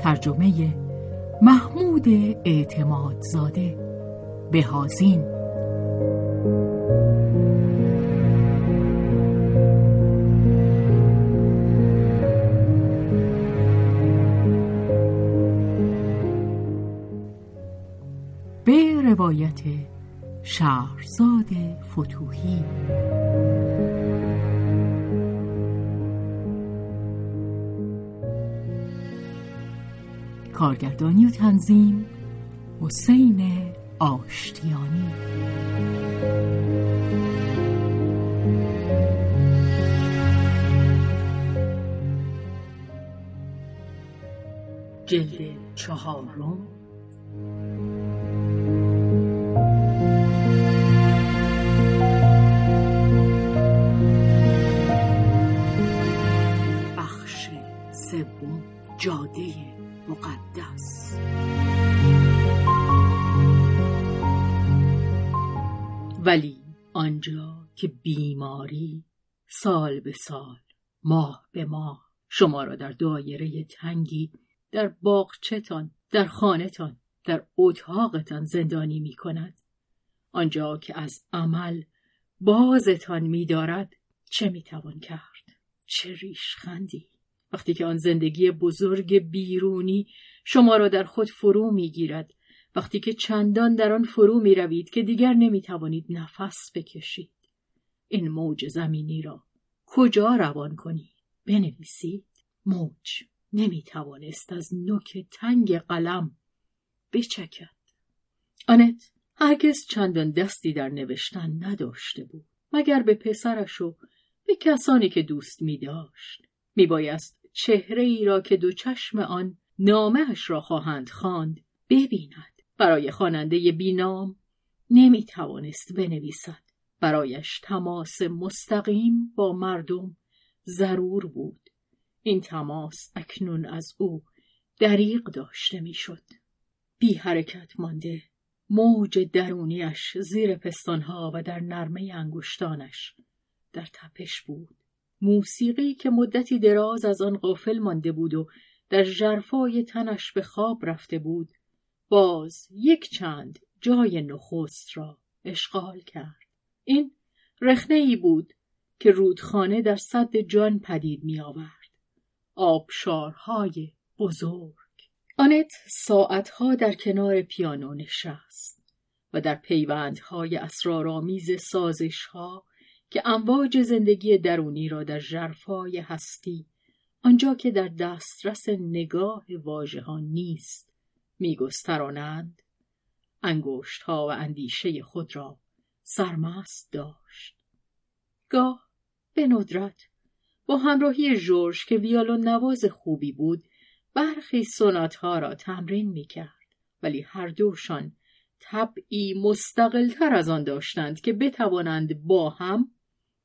ترجمه محمود اعتماد زاده به هازین. روایت شهرزاد فتوحی. کارگردانی و تنظیم حسین آشتیانی. جلد 4 جاده مقدس. ولی آنجا که بیماری سال به سال، ماه به ماه شما را در دایره تنگی، در باغچه‌تان، در خانه‌تان، در اتاقتان زندانی می کند، آنجا که از عمل بازتان می دارد، چه می توان کرد؟ چه ریشخندی! وقتی که آن زندگی بزرگ بیرونی شما را در خود فرو می گیرد، وقتی که چندان در آن فرو می روید که دیگر نمی توانید نفس بکشید، این موج زمینی را کجا روان کنید؟ بنویسید. موج نمی توانست از نوک تنگ قلم بچکد. آنت هرگز چندان دستی در نوشتن نداشته بود، مگر به پسرش و به کسانی که دوست می داشت. میبایست چهره ای را که دو چشم آن نامهش را خواهند خواند ببیند. برای خواننده بینام نمیتوانست بنویسد. برایش تماس مستقیم با مردم ضرور بود. این تماس اکنون از او دریغ داشته میشد. بی حرکت مانده، موج درونیش زیر پستانها و در نرمه انگشتانش در تپش بود. موسیقی که مدتی دراز از آن غافل مانده بود و در ژرفای تنش به خواب رفته بود، باز یک چند جای نخست را اشغال کرد. این رخنه‌ای بود که رودخانه در سد جان پدید می آورد. آبشارهای بزرگ. آنت ساعتها در کنار پیانو نشست و در پیوندهای اسرارآمیز سازشها که امواج زندگی درونی را در ژرفای هستی، آنجا که در دسترس نگاه واژه ها نیست، میگسترانند، انگشت ها و اندیشه خود را سرمست داشت. گاه به ندرت با همراهی ژورژ که ویولن نواز خوبی بود، برخی سونات ها را تمرین میکرد، ولی هر دوشان طبعی مستقل تر از آن داشتند که بتوانند با هم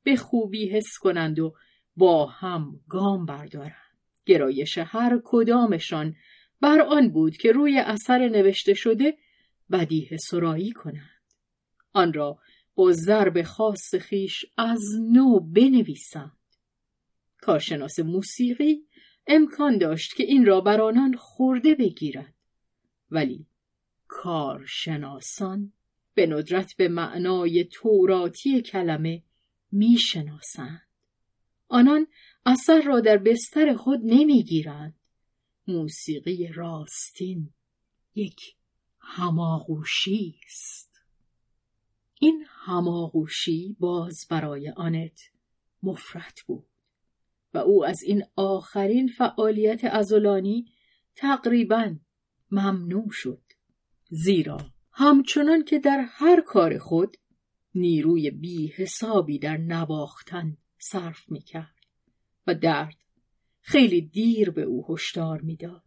به خوبی حس کنند و با هم گام بردارند. گرایش هر کدامشان بر آن بود که روی اثر نوشته شده بدیهه سرایی کنند، آن را با ضرب خاص خیش از نو بنویسند. کارشناس موسیقی امکان داشت که این را بر آنان خورده بگیرد، ولی کارشناسان به ندرت به معنای توراتی کلمه می شناسند. آنان اثر را در بستر خود نمی گیرند. موسیقی راستین یک هماغوشی است. این هماغوشی باز برای آنت مفرط بود و او از این آخرین فعالیت عضلانی تقریباً ممنوع شد، زیرا همچنان که در هر کار خود نیروی بی حسابی در نواختن صرف می کرد و درد خیلی دیر به او هشدار می داد.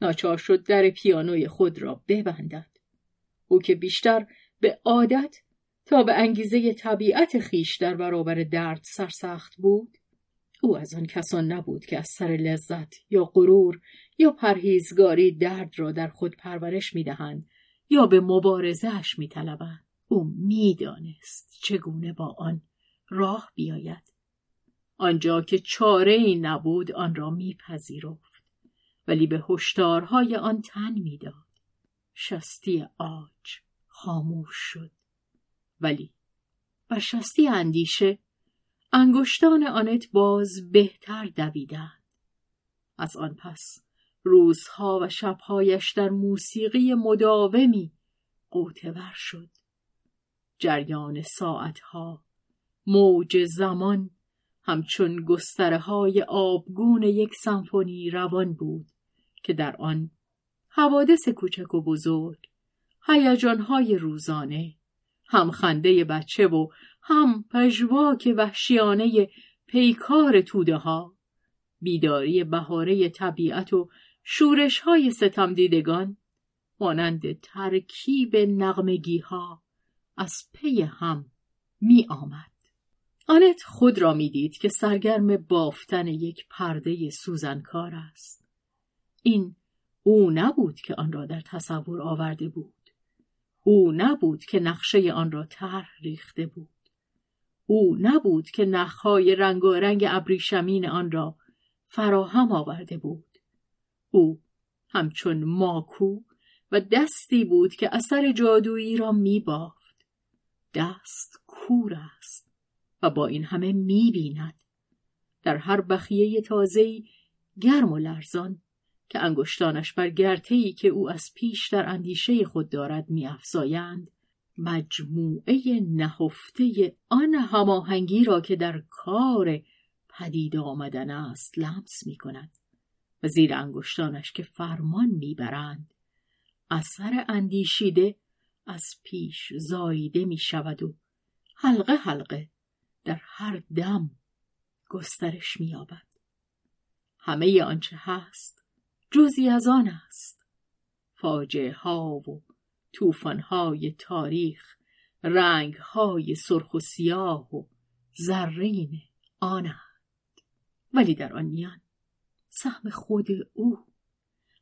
ناچار شد در پیانوی خود را ببندد. او که بیشتر به عادت تا به انگیزه طبیعت خیش در برابر درد سرسخت بود، او از آن کسان نبود که از سر لذت یا غرور یا پرهیزگاری درد را در خود پرورش می دهند یا به مبارزهش می طلبند. او می دانست چگونه با آن راه بیاید. آنجا که چاره‌ای نبود آن را می پذیرفت، ولی به هشدارهای آن تن می داد. شستی عاج خاموش شد، ولی بر شستی اندیشه انگشتان آنت باز بهتر دویدند. از آن پس روزها و شبهایش در موسیقی مداومی غوطه ور شد. جریان ساعتها، موج زمان همچون گستره‌های آبگون یک سمفونی روان بود که در آن حوادث کوچک و بزرگ، هیجان‌های روزانه، هم خنده بچه و هم پژواک وحشیانه پیکار توده‌ها، بیداری بهاره طبیعت و شورش‌های ستم دیدگان مانند ترکیب نغمگی‌ها از پی هم می آمد. آنت خود را می دید که سرگرم بافتن یک پرده سوزنکار است. این او نبود که آن را در تصور آورده بود. او نبود که نقشه آن را طرح ریخته بود. او نبود که نخهای رنگارنگ ابریشمین آن را فراهم آورده بود. او همچون ماکو و دستی بود که اثر جادویی را می بافت. دست کور است و با این همه می بیند. در هر بخیه تازه‌ای گرم و لرزان که انگشتانش بر گرته‌ای که او از پیش در اندیشه خود دارد می‌افزایند، مجموعه نهفته آن هماهنگی را که در کار پدید آمدن است لمس می‌کند و زیر انگشتانش که فرمان می‌برند اثر اندیشیده از پیش زاییده می‌شود و حلقه حلقه در هر دم گسترش می‌یابد. همه آنچه هست جزئی از آن است. فاجعه ها و طوفان های تاریخ، رنگ های سرخ و سیاه و زرین آنند، ولی در آن میان سهم خود او،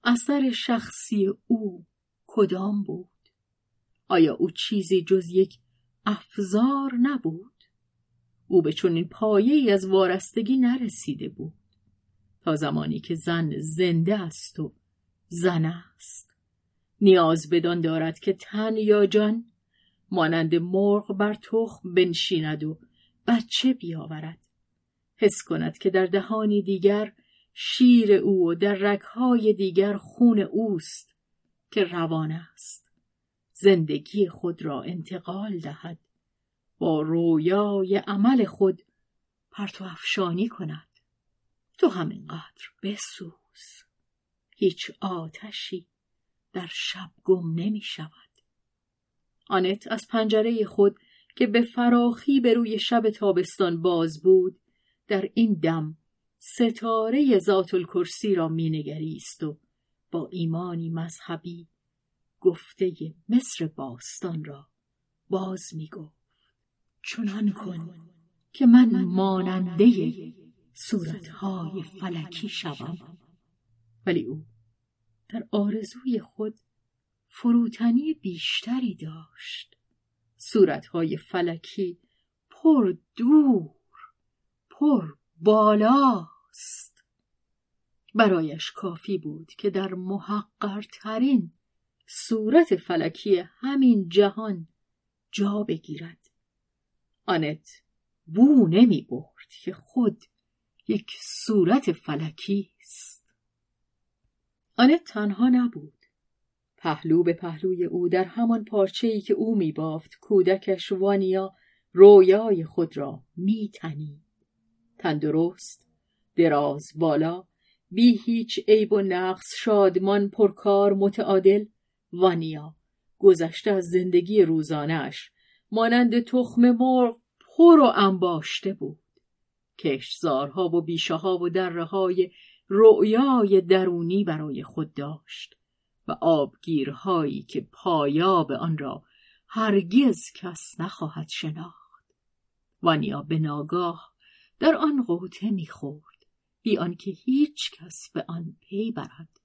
اثر شخصی او کدام بود؟ آیا او چیزی جز یک افزار نبود؟ او به چنین پایه‌ای از وارستگی نرسیده بود. تا زمانی که زن زنده است و زن است، نیاز بدان دارد که تن یا جان مانند مرغ بر تخم بنشیند و بچه بیاورد، حس کند که در دهانی دیگر شیر او و در رگهای دیگر خون اوست که روان است، زندگی خود را انتقال دهد، با رویای عمل خود پرتو افشانی کند. تو همینقدر بسوز، هیچ آتشی در شب گم نمی شود. آنت از پنجره خود که به فراخی به روی شب تابستان باز بود، در این دم ستاره ذات الکرسی را می نگریست و با ایمانی مذهبی گفته مصر باستان را باز می گفت: چنان کن که من ماننده صورتهای فلکی شوم. ولی او در آرزوی خود فروتنی بیشتری داشت. صورتهای فلکی پر دور، پر بالاست. برایش کافی بود که در محقرترین صورت فلکی همین جهان جا بگیرد. آنت بو نمی برد که خود یک صورت فلکی است. آنت تنها نبود. پهلو به پهلوی او در همان پارچه‌ای که او می‌بافت، کودکش وانیا رویای خود را می‌تنید. تندرست، دراز بالا بی هیچ عیب و نقص، شادمان، پرکار، متعادل. وانیا گذشته از زندگی روزانه‌اش مانند تخم مرغ پر و انباشته بود. کشتزارها و بیشه‌ها و دره‌های رؤیای درونی برای خود داشت و آبگیرهایی که پایاب آن را هرگز کس نخواهد شناخت. وانیا به ناگاه در آن قوطه می‌خورد بی آنکه هیچ کس به آن پی برد.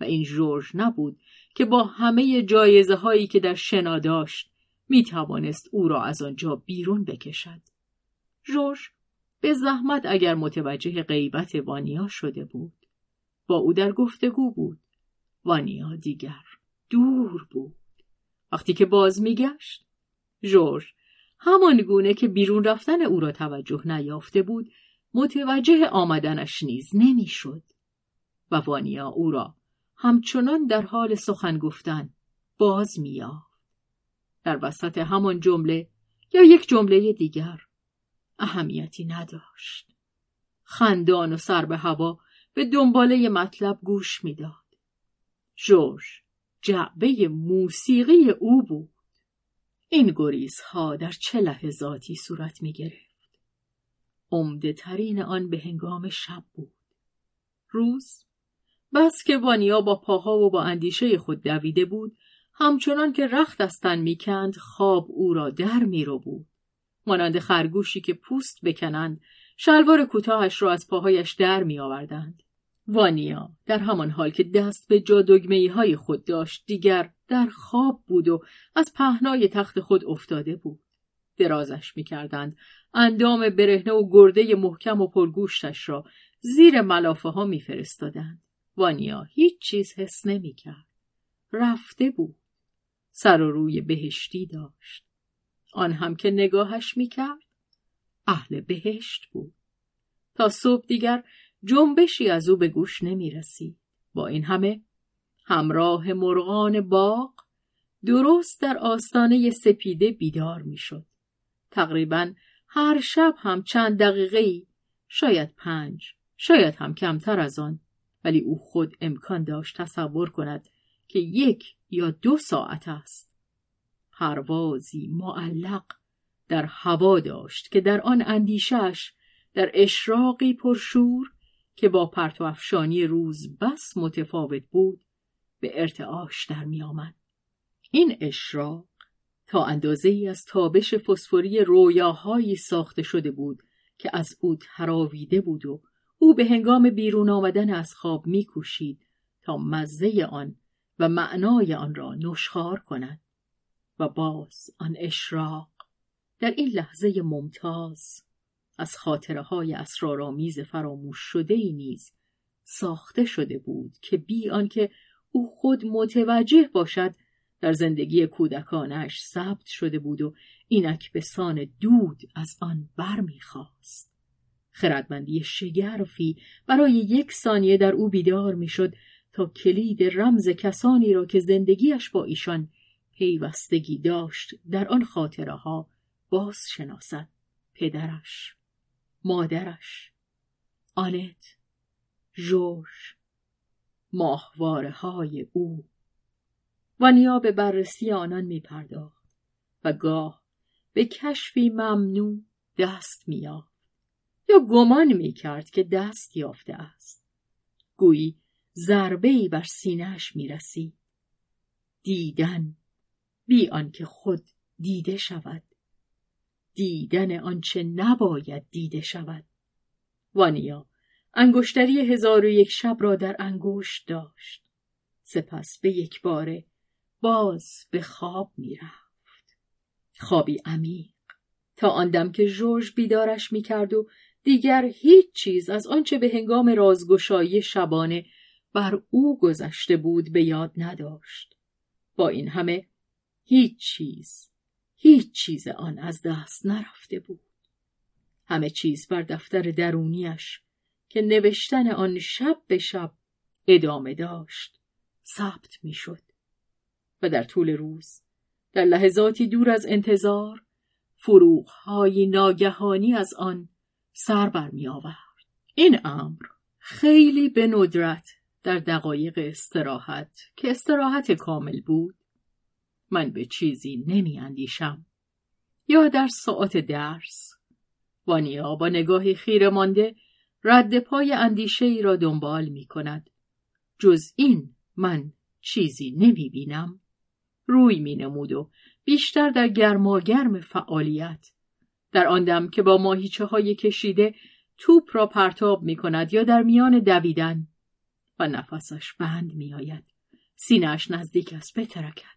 و این جورج نبود که با همه جایزه هایی که در شنا داشت می توانست او را از آنجا بیرون بکشد. جورج به زحمت اگر متوجه غیبت وانیا شده بود، با او در گفتگو بود. وانیا دیگر دور بود. وقتی که باز می گشت، جورج همان گونه که بیرون رفتن او را توجه نیافته بود، متوجه آمدنش نیز نمی شد. و وانیا او را همچنان در حال سخن گفتن باز می‌یافت. در وسط همان جمله یا یک جمله دیگر اهمیتی نداشت. خندان و سر به هوا به دنباله مطلب گوش می‌داد. جورج جعبه موسیقی او بود. این گریزها در چه لحظاتی صورت می‌گرفت؟ عمده ترین آن به هنگام شب بود. روز بس که وانیا با پاها و با اندیشه خود دویده بود، همچنان که رخت از تن می‌کند، خواب او را در می‌رو بود. مانند خرگوشی که پوست بکنند، شلوار کوتاهش را از پاهایش در می‌آوردند. وانیا در همان حال که دست به جا دگمه‌های خود داشت، دیگر در خواب بود و از پهنای تخت خود افتاده بود. درازش می‌کردند، اندام برهنه و گرده محکم و پرگوشتش را زیر ملافه‌ها می‌فرستادند. وانیا هیچ چیز حس نمی کرد. رفته بود. سر و روی بهشتی داشت. آن هم که نگاهش می کرد، اهل بهشت بود. تا صبح دیگر جنبشی از او به گوش نمی رسید. با این همه همراه مرغان باغ درست در آستانه سپیده بیدار می شد. تقریباً هر شب هم چند دقیقه‌ای، شاید 5، شاید هم کمتر از آن، ولی او خود امکان داشت تصور کند که 1 یا 2 ساعت است. پروازی معلق در هوا داشت که در آن اندیشش، در اشراقی پرشور که با پرتوافشانی روز بس متفاوت بود، به ارتعاش در می آمد. این اشراق تا اندازه‌ای از تابش فسفوری رویاهایی ساخته شده بود که از او تراویده بود و او به هنگام بیرون آمدن از خواب می‌کوشید تا مزه آن و معنای آن را نشخوار کند. و باز آن اشراق در این لحظه ممتاز از خاطره‌های اسرارآمیز فراموش شده‌ای نیز ساخته شده بود که بی آنکه او خود متوجه باشد در زندگی کودکانش ثبت شده بود و اینک به سان دود از آن برمی‌خاست. خردمندی شگرفی برای 1 ثانیه در او بیدار میشد تا کلید رمز کسانی را که زندگیش با ایشان پیوستگی داشت در آن خاطره ها باز شناسد. پدرش، مادرش، آنت، جورج، ماهواره های او. وانیا به بررسی آنان می پرداخت و گاه به کشفی ممنوع دست می آد. یا گمان می کرد که دست یافته است. گویی ضربه‌ای بر سینه‌اش می رسید. دیدن بی آنکه خود دیده شود. دیدن آنچه نباید دیده شود. وانیا انگشتری 1001 شب را در انگشت داشت. سپس به یک باره باز به خواب می رفت. خوابی عمیق تا آن دم که جورج بیدارش می کرد و دیگر هیچ چیز از آنچه به هنگام رازگشایی شبانه بر او گذشته بود به یاد نداشت. با این همه هیچ چیز آن از دست نرفته بود. همه چیز بر دفتر درونیش که نوشتن آن شب به شب ادامه داشت ثبت می شد. و در طول روز، در لحظاتی دور از انتظار، فروغ‌های ناگهانی از آن سر برمی آورد. این امر خیلی به ندرت در دقایق استراحت که استراحت کامل بود، من به چیزی نمی اندیشم، یا در ساعت درس، وانیا با نگاهی خیره مانده رد پای اندیشه ای را دنبال می کند. جز این من چیزی نمی بینم. روی می نمود و بیشتر در گرماگرم فعالیت، در آن دم که با ماهیچه های کشیده توپ را پرتاب می کند یا در میان دویدن و نفسش بند می آید، سینه‌اش نزدیک است بترکد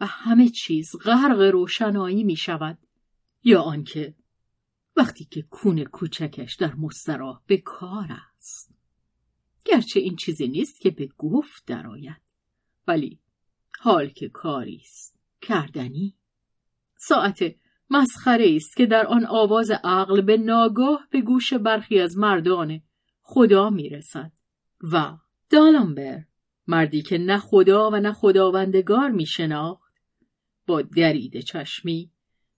و همه چیز غرق روشنایی می شود، یا آنکه وقتی که کون کوچکش در مستراح به کار است، گرچه این چیزی نیست که به گفت درآید، ولی حال که کاری است کردنی، ساعت مسخره است که در آن آواز عقل به ناگاه به گوش برخی از مردان خدا می رسد و دالامبر، مردی که نه خدا و نه خداوندگار می شناخت، با درید چشمی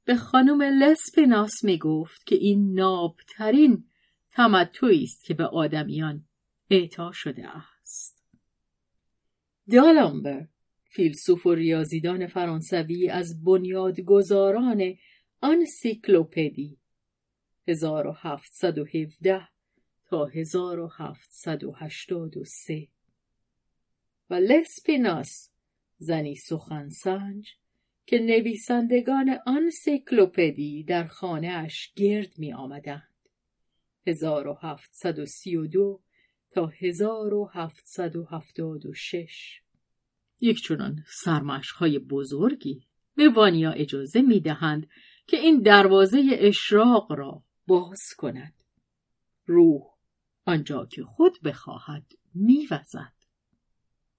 به خانم لسپیناس می گفت که این نابترین تمتعی است که به آدمیان اعطا شده است. دالامبر، فیلسوف و ریاضیدان فرانسوی از بنیادگذاران انسیکلوپدی 1717 تا 1783 و لسپیناس، زنی سخنسنج که نویسندگان انسیکلوپدی در خانه اش گرد می آمدند 1732 تا 1776. یک چنان سرمشق‌های بزرگی به وانیا اجازه می‌دهند که این دروازه اشراق را باز کند. روح آنجا که خود بخواهد می‌وزد.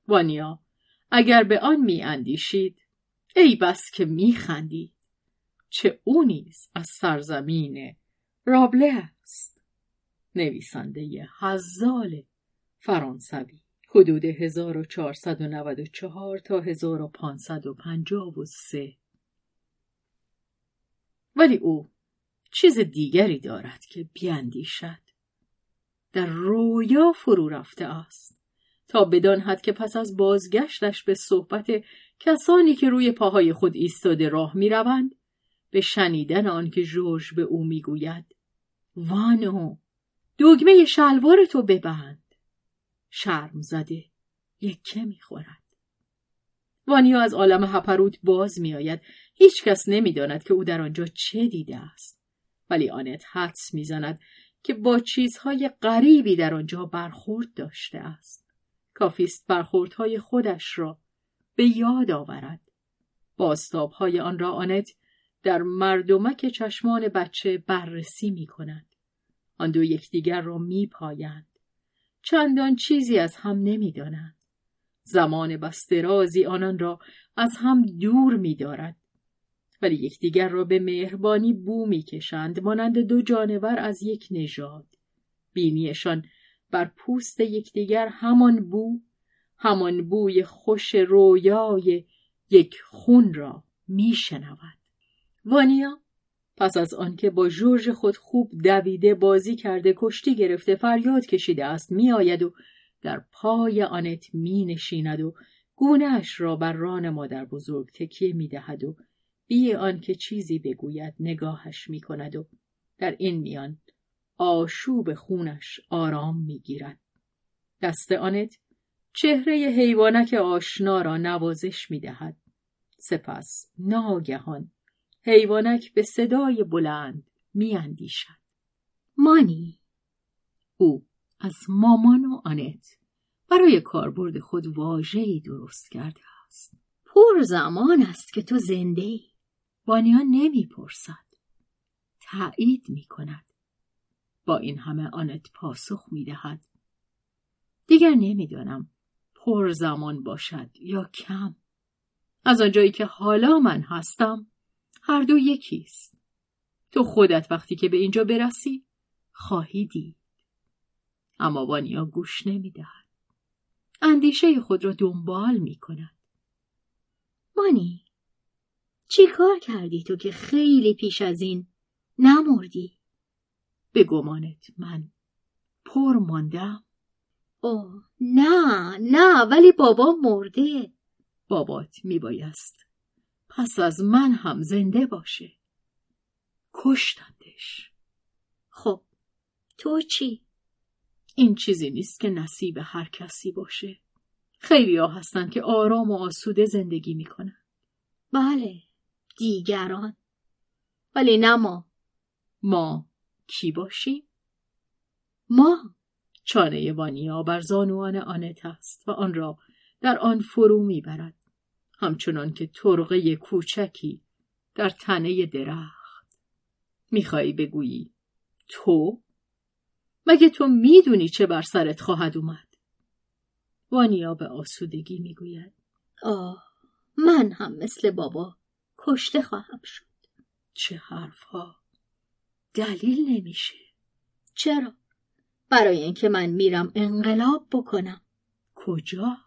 وانیا اگر به آن می‌اندیشید، ای بس که می‌خندید، چه او نیز از سرزمین رابله است، نویسنده هزال فرانسوی، حدود 1494 تا 1553. ولی او چیز دیگری دارد که بیاندیشد. در رویا فرو رفته است تا بدان حد که پس از بازگشتش به صحبت کسانی که روی پاهای خود ایستاده راه می‌روند، به شنیدن آن که ژورژ به او میگوید وانو دگمه شلوارتو ببند، شرم زده یکه می خورد. وانیا از عالم هپروت باز می آید. هیچ کس نمی داند که او در آنجا چه دیده است، ولی آنت حدس می زند که با چیزهای غریبی در آنجا برخورد داشته است. کافیست برخوردهای خودش را به یاد آورد. بازتابهای آن را آنت در مردمک چشمان بچه بررسی می کند. آن دو یکدیگر را می پایند. چندان چیزی از هم نمی دانند. زمان بسترازی آنان را از هم دور می دارد، ولی یکدیگر را به مهربانی بو می کشند، مانند دو جانور از یک نژاد. بینیشان بر پوست یکدیگر همان بو، همان بوی خوش رویای یک خون را می شنود. وانیا پس از آنکه با ژورژ خود خوب دویده، بازی کرده، کشتی گرفته، فریاد کشیده است، می آید و در پای آنت می نشیند و گونه‌اش را بر ران مادر بزرگ تکیه می دهد و بی آنکه چیزی بگوید نگاهش می کند و در این میان آشوب خونش آرام می گیرد. دست آنت چهره حیوانک آشنا را نوازش می دهد. سپس ناگهان حیوانک به صدای بلند می اندیشد. مانی. او از مامان و آنت برای کاربرد خود واژه‌ای درست کرده است. پر زمان است که تو زنده ای. وانیا نمی پرسد. تأیید می کند. با این همه آنت پاسخ می دهد. دیگر نمی دانم پر زمان باشد یا کم. از آنجایی که حالا من هستم، هر دو یکیست. تو خودت وقتی که به اینجا برسی خواهی دید. اما وانیا گوش نمی دهد. اندیشه خود را دنبال می کند. مانی، چی کار کردی تو که خیلی پیش از این نمردی؟ به گمانت من پر ماندم؟ اوه نه ولی بابا مرده. بابات میبایست پس از من هم زنده باشه. کشتندش. خب تو چی؟ این چیزی نیست که نصیب هر کسی باشه. خیلی ها هستن که آرام و آسوده زندگی میکنن. بله دیگران، ولی نه ما. ما کی باشیم؟ ما چانه وانیا بر زانوان آنت است و آن را در آن فرو میبرد، همچنان که ترقه کوچکی در تنه درخت. میخوایی بگویی تو؟ مگه تو میدونی چه بر سرت خواهد اومد؟ وانیا به آسودگی میگوید آه من هم مثل بابا کشته خواهم شد. چه حرفها، دلیل نمیشه. چرا؟ برای اینکه من میرم انقلاب بکنم. کجا؟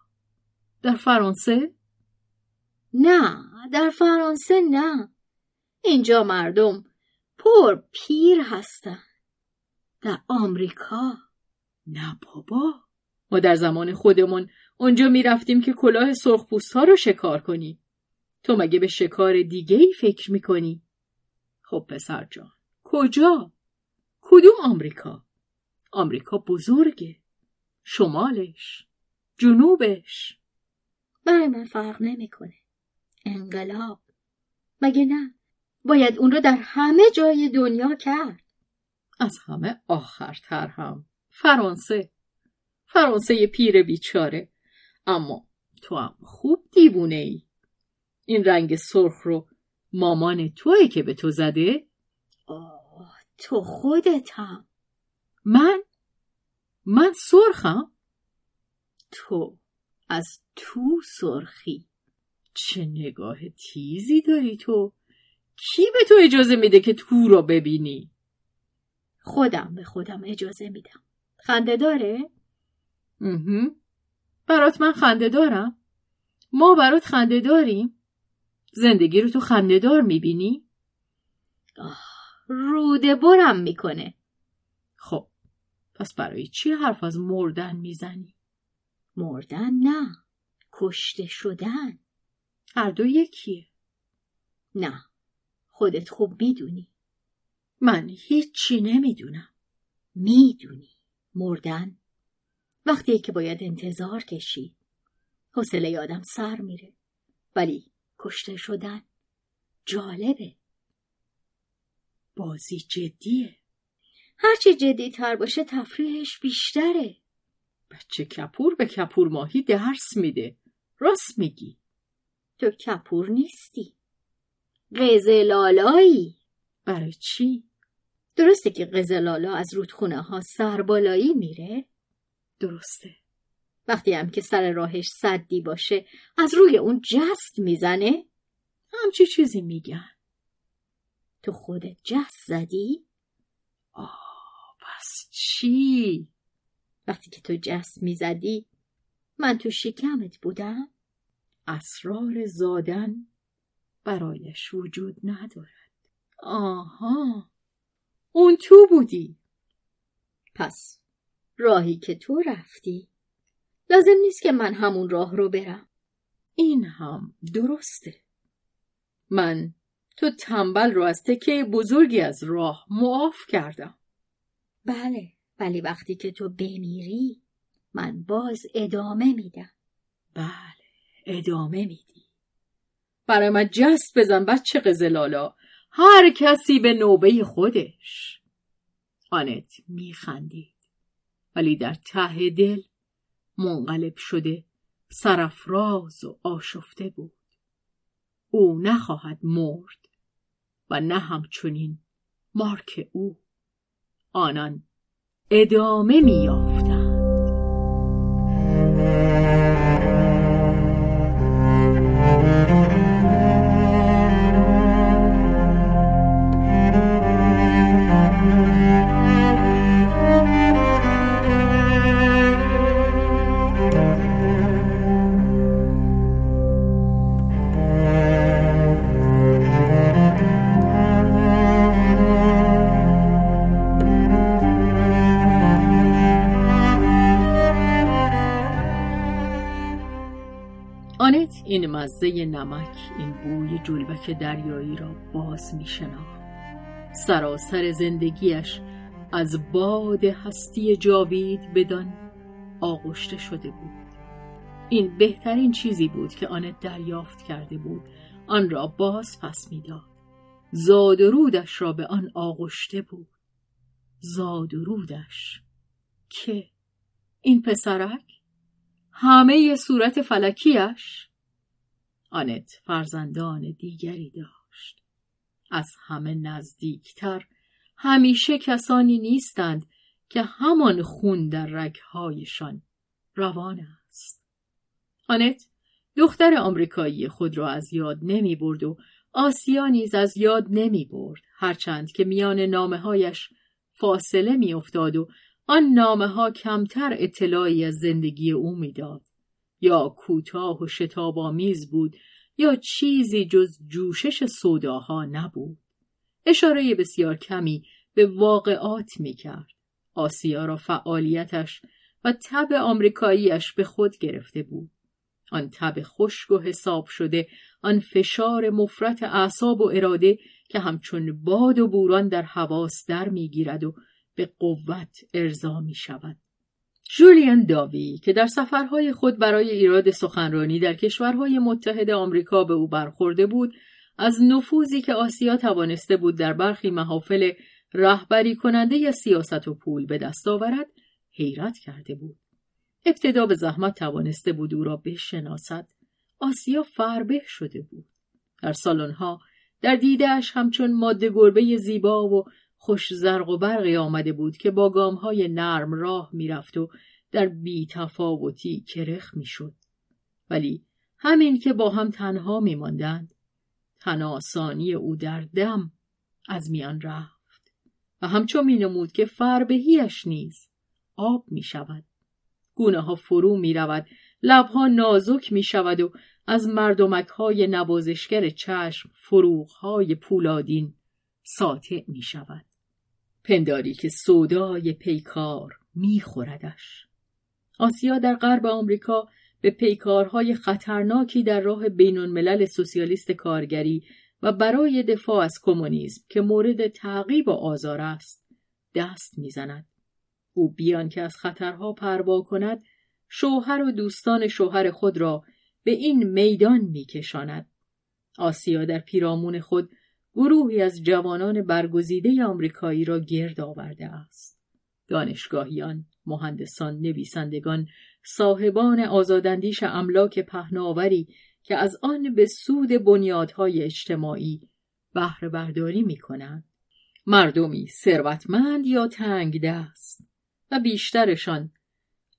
در فرانسه؟ نه در فرانسه نه، اینجا مردم پر پیر هستن. در آمریکا؟ نه بابا، ما در زمان خودمون اونجا میرفتیم که کلاه سرخپوست ها رو شکار کنی. تو مگه به شکار دیگه ای فکر میکنی؟ خب پسر جان کجا؟ کدوم آمریکا؟ آمریکا بزرگه، شمالش، جنوبش، برای من فرق نمیکنه. انقلاب مگه نه باید اون رو در همه جای دنیا کرد؟ از همه آخرتر هم فرانسه پیر بیچاره. اما تو هم خوب دیوونه ای. این رنگ سرخ رو مامان توئه که به تو زده؟ آه تو خودت هم. من سرخم؟ تو از تو سرخی. چه نگاه تیزی داری تو. کی به تو اجازه میده که تو رو ببینی؟ خودم به خودم اجازه میدم. خنده داره؟ برات من خنده دارم؟ ما برات خنده داریم؟ زندگی رو تو خنده دار میبینی؟ روده برم میکنه. خب پس برای چی حرف از مردن میزنی؟ مردن نه، کشته شدن. هر دو یکیه. نه خودت خوب میدونی. من هیچی نمیدونم. میدونی مردن وقتی که باید انتظار کشی، حوصله آدم سر میره، ولی کشته شدن جالبه. بازی جدیه. هرچی جدی تر باشه تفریحش بیشتره. بچه کپور به کپور ماهی درس میده. راست میگی. تو کپور نیستی. قزلالایی. برای چی؟ درسته که قزلالا از رودخونه ها سربالایی میره؟ درسته. وقتی هم که سر راهش سدی باشه از روی اون جست میزنه. همچی چیزی میگن. تو خودت جست زدی؟ آه بس چی؟ وقتی که تو جست میزدی من تو شکمت بودم؟ اسرار زادن برایش وجود ندارد. آها اون تو بودی. پس راهی که تو رفتی لازم نیست که من همون راه رو برم. این هم درسته. من تو تنبل رو از تکه بزرگی از راه معاف کردم. بله ولی وقتی که تو بمیری من باز ادامه میدم. بله ادامه میدی. برای من جست بزن بچه قزلالا. هر کسی به نوبه خودش. آنت میخندی ولی در ته دل منقلب شده سرافراز و آشفته بود. او نخواهد مرد و نه همچنین مارک او. آنان ادامه می‌یافتند. فقط این مزه نمک، این بوی جلبک دریایی را باز می شناخت. سراسر زندگیش از باد هستی جاوید بدان آغشته شده بود. این بهترین چیزی بود که آن دریافت کرده بود، آن را باز پس می داد. زاد و رودش را به آن آغشته بود. زاد و رودش که این پسرک، همه صورت فلکیش، آنت فرزندان دیگری داشت. از همه نزدیکتر همیشه کسانی نیستند که همان خون در رگهایشان روان است. آنت دختر آمریکایی خود را از یاد نمی برد و آسیا نیز از یاد نمی برد، هرچند که میان نامه‌هایش فاصله می افتاد و آن نامه ها کمتر اطلاعی از زندگی او می داد. یا کوتاه و شتاب‌آمیز بود یا چیزی جز جوشش سوداها نبود. اشاره بسیار کمی به واقعات می کرد. آسیا را فعالیتش و طبع آمریکاییش به خود گرفته بود. آن طبع خشک و حساب شده، آن فشار مفرط اعصاب و اراده که همچون باد و بوران در حواس در می گیرد و به قوت ارضا می شود. جولیان داوی که در سفرهای خود برای ایراد سخنرانی در کشورهای متحد آمریکا به او برخورده بود، از نفوذی که آسیا توانسته بود در برخی محافل رهبری کننده یا سیاست و پول به دست آورد، حیرت کرده بود. ابتدا به زحمت توانسته بود او را بشناسد. آسیا فربه شده بود. در سالن‌ها در دیده‌اش همچون ماده گربه زیبا و خوش زرق و برقی آمده بود که با گامهای نرم راه می رفت و در بی تفاوتی کرخ می شد. ولی همین که با هم تنها می ماندند، تناسانی او در دم از میان رفت و همچون می نمود که فربهیش نیز آب می شود. گونه ها فرو می رود، لبها نازک می شود و از مردمک های نوازشگر چشم فروغ های پولادین ساطع می شود. پنداری که سودای پیکار می خوردش. آسیا در غرب آمریکا به پیکارهای خطرناکی در راه بین‌الملل سوسیالیست کارگری و برای دفاع از کمونیسم که مورد تعقیب و آزار است دست می زند. او بیان که از خطرها پروا کند، شوهر و دوستان شوهر خود را به این میدان می کشاند. آسیا در پیرامون خود گروهی از جوانان برگزیده آمریکایی را گرد آورده است. دانشگاهیان، مهندسان، نویسندگان، صاحبان آزاداندیش املاک پهناوری که از آن به سود بنیادهای اجتماعی بهره برداری می کنند. مردمی ثروتمند یا تنگ دست و بیشترشان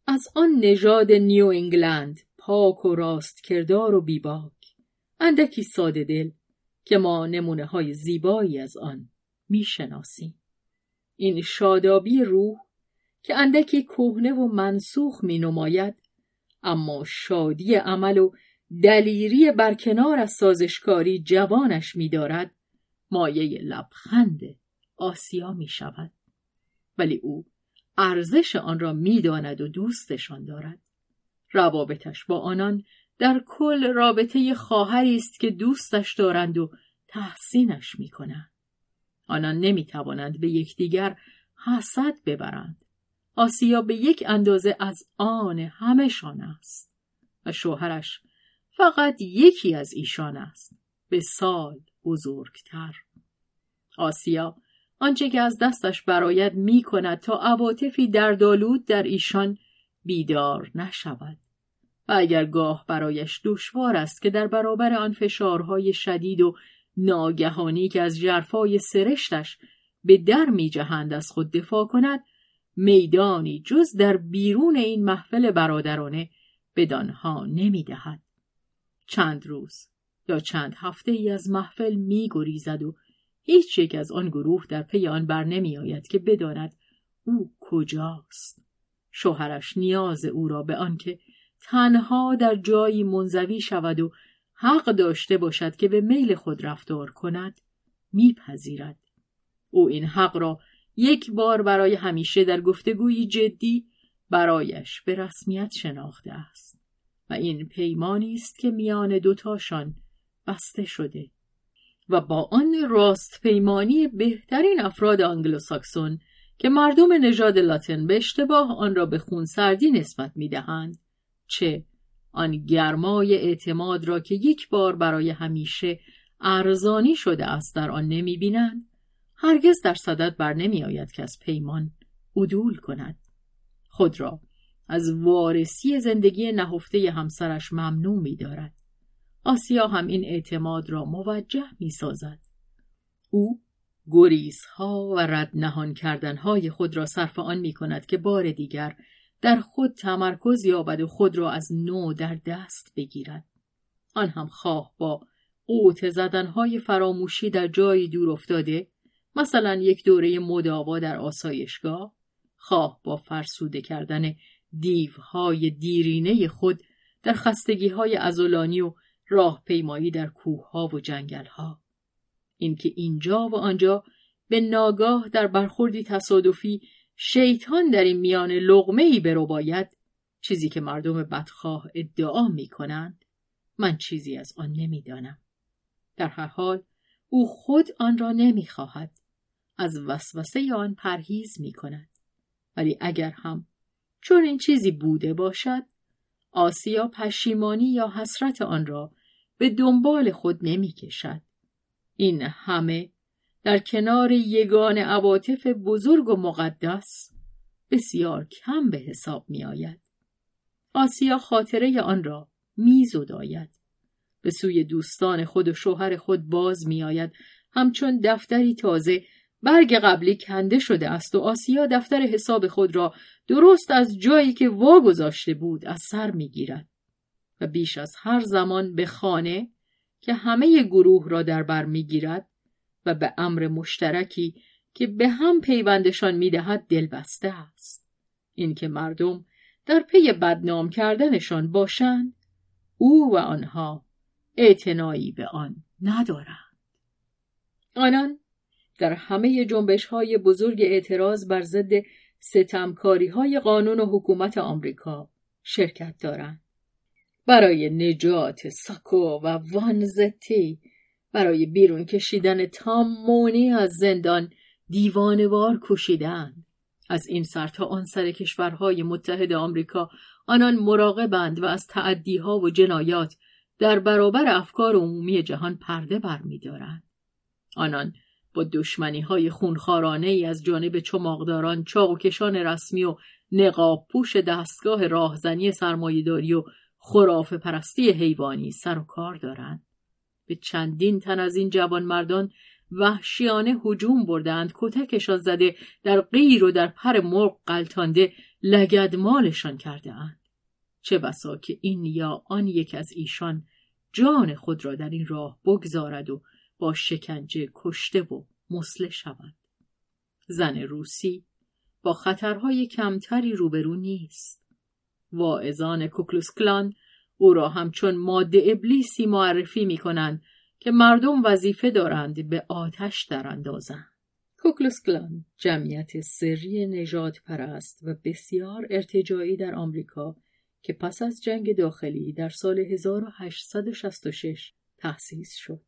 از آن نژاد نیو انگلند، پاک و راست کردار و بیباک، اندکی ساده دل که ما نمونه های زیبایی از آن می شناسیم. این شادابی روح که اندکی کهنه و منسوخ می نماید، اما شادی عمل و دلیری برکنار از سازشکاری جوانش می دارد، مایه لبخند آسیا می شود. ولی او ارزش آن را می داند و دوستشان دارد. روابطش با آنان در کل رابطه خواهری است که دوستش دارند و تحسینش می کنند. آنان نمی توانند به یکدیگر حسد ببرند. آسیا به یک اندازه از آن همشان است و شوهرش فقط یکی از ایشان است، به سال بزرگتر. آسیا آنچه که از دستش برآید می کند تا عواطفی دردآلود در ایشان بیدار نشود. و اگر گاه برایش دشوار است که در برابر آن فشارهای شدید و ناگهانی که از ژرفای سرشتش به در می جهند از خود دفاع کند، میدانی جز در بیرون این محفل برادرانه بدانها نمی دهد. چند روز یا چند هفته ای از محفل می گریزد و هیچ یک از آن گروه در پی آن بر نمی آید که بداند او کجاست. شوهرش نیاز او را به آن که تنها در جایی منزوی شود و حق داشته باشد که به میل خود رفتار کند میپذیرد. او این حق را یک بار برای همیشه در گفتگویی جدی برایش به رسمیت شناخته است. و این پیمانی است که میان دوتاشان بسته شده و با آن راست پیمانی بهترین افراد آنگلوساکسون که مردم نژاد لاتین به اشتباه آن را به خونسردی نسبت می‌دهند، چه آن گرمای اعتماد را که یک بار برای همیشه ارزانی شده است در آن نمی‌بینند، هرگز در صدد بر نمی‌آید که از پیمان عدول کند. خود را از وارسی زندگی نهفته همسرش ممنوع می‌دارد. آسیا هم این اعتماد را موجه می‌سازد. او گریزها و رد نهان کردنهای خود را صرف آن می‌کند که بار دیگر در خود تمرکز یابد و خود را از نو در دست بگیرد. آن هم خواه با قوت زدنهای فراموشی در جایی دور افتاده، مثلا یک دوره مداوا در آسایشگاه، خواه با فرسوده کردن دیوهای دیرینه خود در خستگی‌های عضلانی و راه پیمایی در کوه‌ها و جنگل‌ها. اینکه اینجا و آنجا به ناگاه در برخوردی تصادفی شیطان در این میان لقمه‌ای برباید، چیزی که مردم بدخواه ادعا می‌کنند، من چیزی از آن نمی‌دانم. در هر حال او خود آن را نمی‌خواهد، از وسوسه آن پرهیز می‌کند. ولی اگر هم چون این چیزی بوده باشد، آسیا پشیمانی یا حسرت آن را به دنبال خود نمی کشد. این همه در کنار یگان عواطف بزرگ و مقدس بسیار کم به حساب می آید. آسیا خاطره آن را می زداید. به سوی دوستان خود و شوهر خود باز می آید، همچون دفتری تازه برگ قبلی کنده شده است و آسیا دفتر حساب خود را درست از جایی که واگذاشته بود از سر میگیرد و بیش از هر زمان به خانه که همه گروه را در بر میگیرد و به امر مشترکی که به هم پیوندشان میدهد دلبسته است. اینکه مردم در پی بدنام کردنشان باشند، او و آنها اعتنایی به آن ندارند. آنان در همه جنبش‌های بزرگ اعتراض بر ضد ستمکاری‌های قانون و حکومت آمریکا شرکت دارند. برای نجات ساکو و وانزتی، برای بیرون کشیدن تام مونی از زندان دیوانه‌وار کوشیدند. از این سر تا آن سر کشورهای متحد آمریکا آنان مراقبند و از تعدی‌ها و جنایات در برابر افکار عمومی جهان پرده برمی‌دارند. آنان با دشمنی‌های خونخوارانه‌ای از جانب چماقداران، چاقوکشان رسمی و نقاب‌پوش دستگاه راهزنی سرمایه‌داری و خرافه پرستی حیوانی سر و کار دارند. به چندین تن از این جوانمردان وحشیانه هجوم بردند، کتکشان زده، در قیر و در پر مرغ غلتانده لگدمالشان کرده‌اند. چه بسا که این یا آن یک از ایشان جان خود را در این راه بگذارد و با شکنجه کشته و مسله شود. زن روسی با خطرهای کمتری روبرو نیست. واعظان کوکلوس کلان او را همچون ماده ابلیسی معرفی می کنند که مردم وظیفه دارند به آتش در اندازند. کوکلوس کلان جمعیت سری نژاد پرست و بسیار ارتجاعی در آمریکا که پس از جنگ داخلی در سال 1866 تأسیس شد.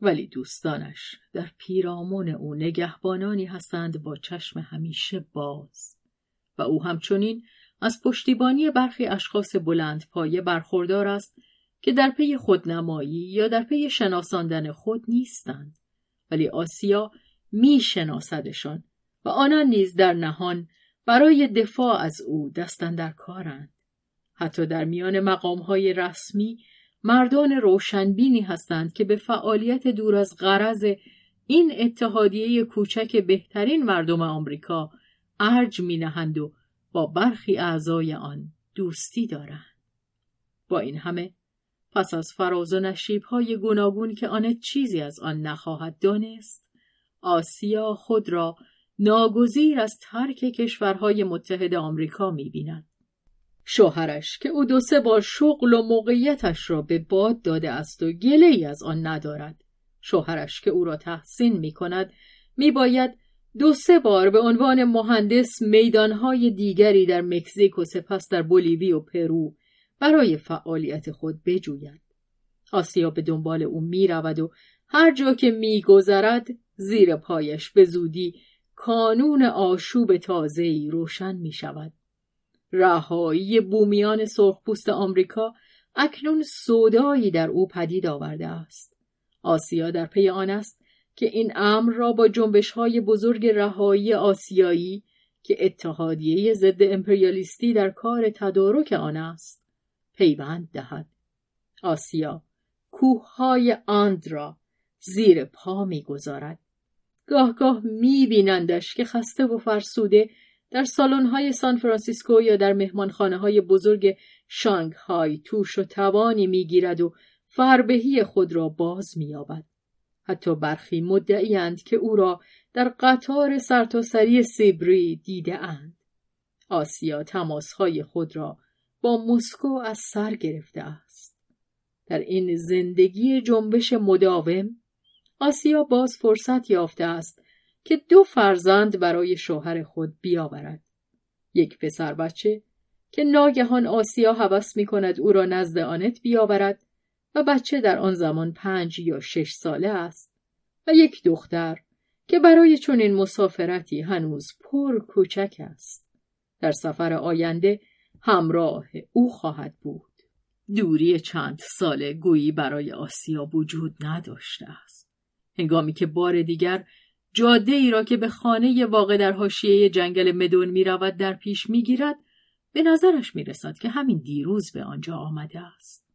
ولی دوستانش در پیرامون او نگهبانانی هستند با چشم همیشه باز و او همچنین از پشتیبانی برخی اشخاص بلند پایه برخوردار است که در پی خودنمایی یا در پی شناساندن خود نیستند، ولی آسیا می شناسدشان و آنان نیز در نهان برای دفاع از او دستن در کارند. حتی در میان مقامهای رسمی مردان روشنبینی هستند که به فعالیت دور از غرض این اتحادیه کوچک بهترین مردم آمریکا ارج می‌نهند و با برخی اعضای آن دوستی دارند. با این همه پس از فراز و نشیب‌های گوناگون که آن چیزی از آن نخواهد دانست، آسیا خود را ناگزیر از ترک کشورهای متحد آمریکا می‌بیند. شوهرش که او دو سه بار شغل و موقعیتش را به باد داده است و گله‌ای از آن ندارد، شوهرش که او را تحسین می کند، می باید دو سه بار به عنوان مهندس میدانهای دیگری در مکزیک و سپس در بولیوی و پرو برای فعالیت خود بجویند. آسیا به دنبال او می رود و هر جا که می گذرد زیر پایش به زودی کانون آشوب تازه‌ای روشن می شود. رهایی بومیان سرخپوست آمریکا اکنون سودایی در او پدید آورده است. آسیا در پی آن است که این امر را با جنبش‌های بزرگ رهایی آسیایی که اتحادیه ضد امپریالیستی در کار تدارک آن است پیوند دهد. آسیا کوه‌های آند را زیر پا می‌گذارد. گاه گاه می‌بینندش که خسته و فرسوده در سالن‌های سان فرانسیسکو یا در مهمانخانه‌های بزرگ شانگهای توش و توانی می‌گیرد و فربهی خود را باز می‌یابد. حتی برخی مدعی‌اند که او را در قطار سرتاسری سیبری دیده‌اند. آسیا تماس‌های خود را با مسکو از سر گرفته است. در این زندگی جنبش مداوم آسیا باز فرصت یافته است که 2 فرزند برای شوهر خود بیاورد. یک پسر بچه که ناگهان آسیا هوس می‌کند او را نزد آنت بیاورد و بچه در آن زمان 5 یا 6 ساله است، و یک دختر که برای چنین مسافرتی هنوز پر کوچک است. در سفر آینده همراه او خواهد بود. دوری چند ساله گویی برای آسیا وجود نداشته است. هنگامی که بار دیگر جاده ای را که به خانه واقع در حاشیه جنگل مدون می رود در پیش می گیرد، به نظرش می رسد که همین دیروز به آنجا آمده است.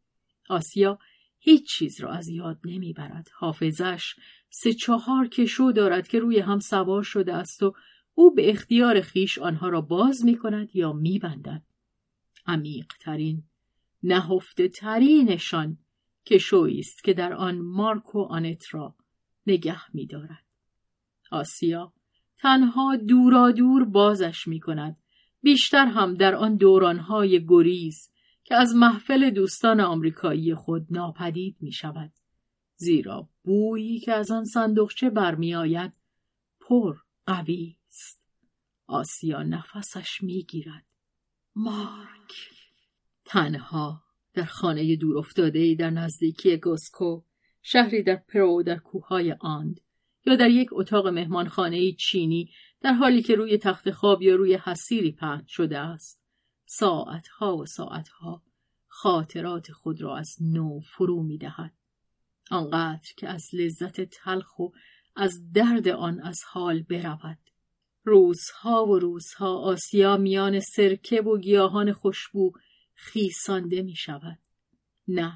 آسیا هیچ چیز را از یاد نمی برد. حافظش 3-4 کشو دارد که روی هم سوار شده است و او به اختیار خیش آنها را باز می کند یا می بندد. عمیق ترین، نهفته ترینشان کشویی است که در آن مارکو آنت را نگه می دارد. آسیا تنها دورا دور بازش می کند. بیشتر هم در آن دورانهای گریز که از محفل دوستان آمریکایی خود ناپدید می شود. زیرا بویی که از آن صندوقچه برمی آید پر قوی است. آسیا نفسش می گیرد. مارک تنها در خانه دور افتاده‌ای در نزدیکی گوسکو، شهری در پرو در کوههای آند، یا در یک اتاق مهمانخانه‌ای چینی در حالی که روی تخت خواب یا روی حصیری پهن شده است، ساعتها و ساعتها خاطرات خود را از نو فرو می‌دهد. آنقدر که از لذت تلخ و از درد آن از حال برود. روزها و روزها آسیا میان سرکه و گیاهان خوشبو خیسانده می شود. نه،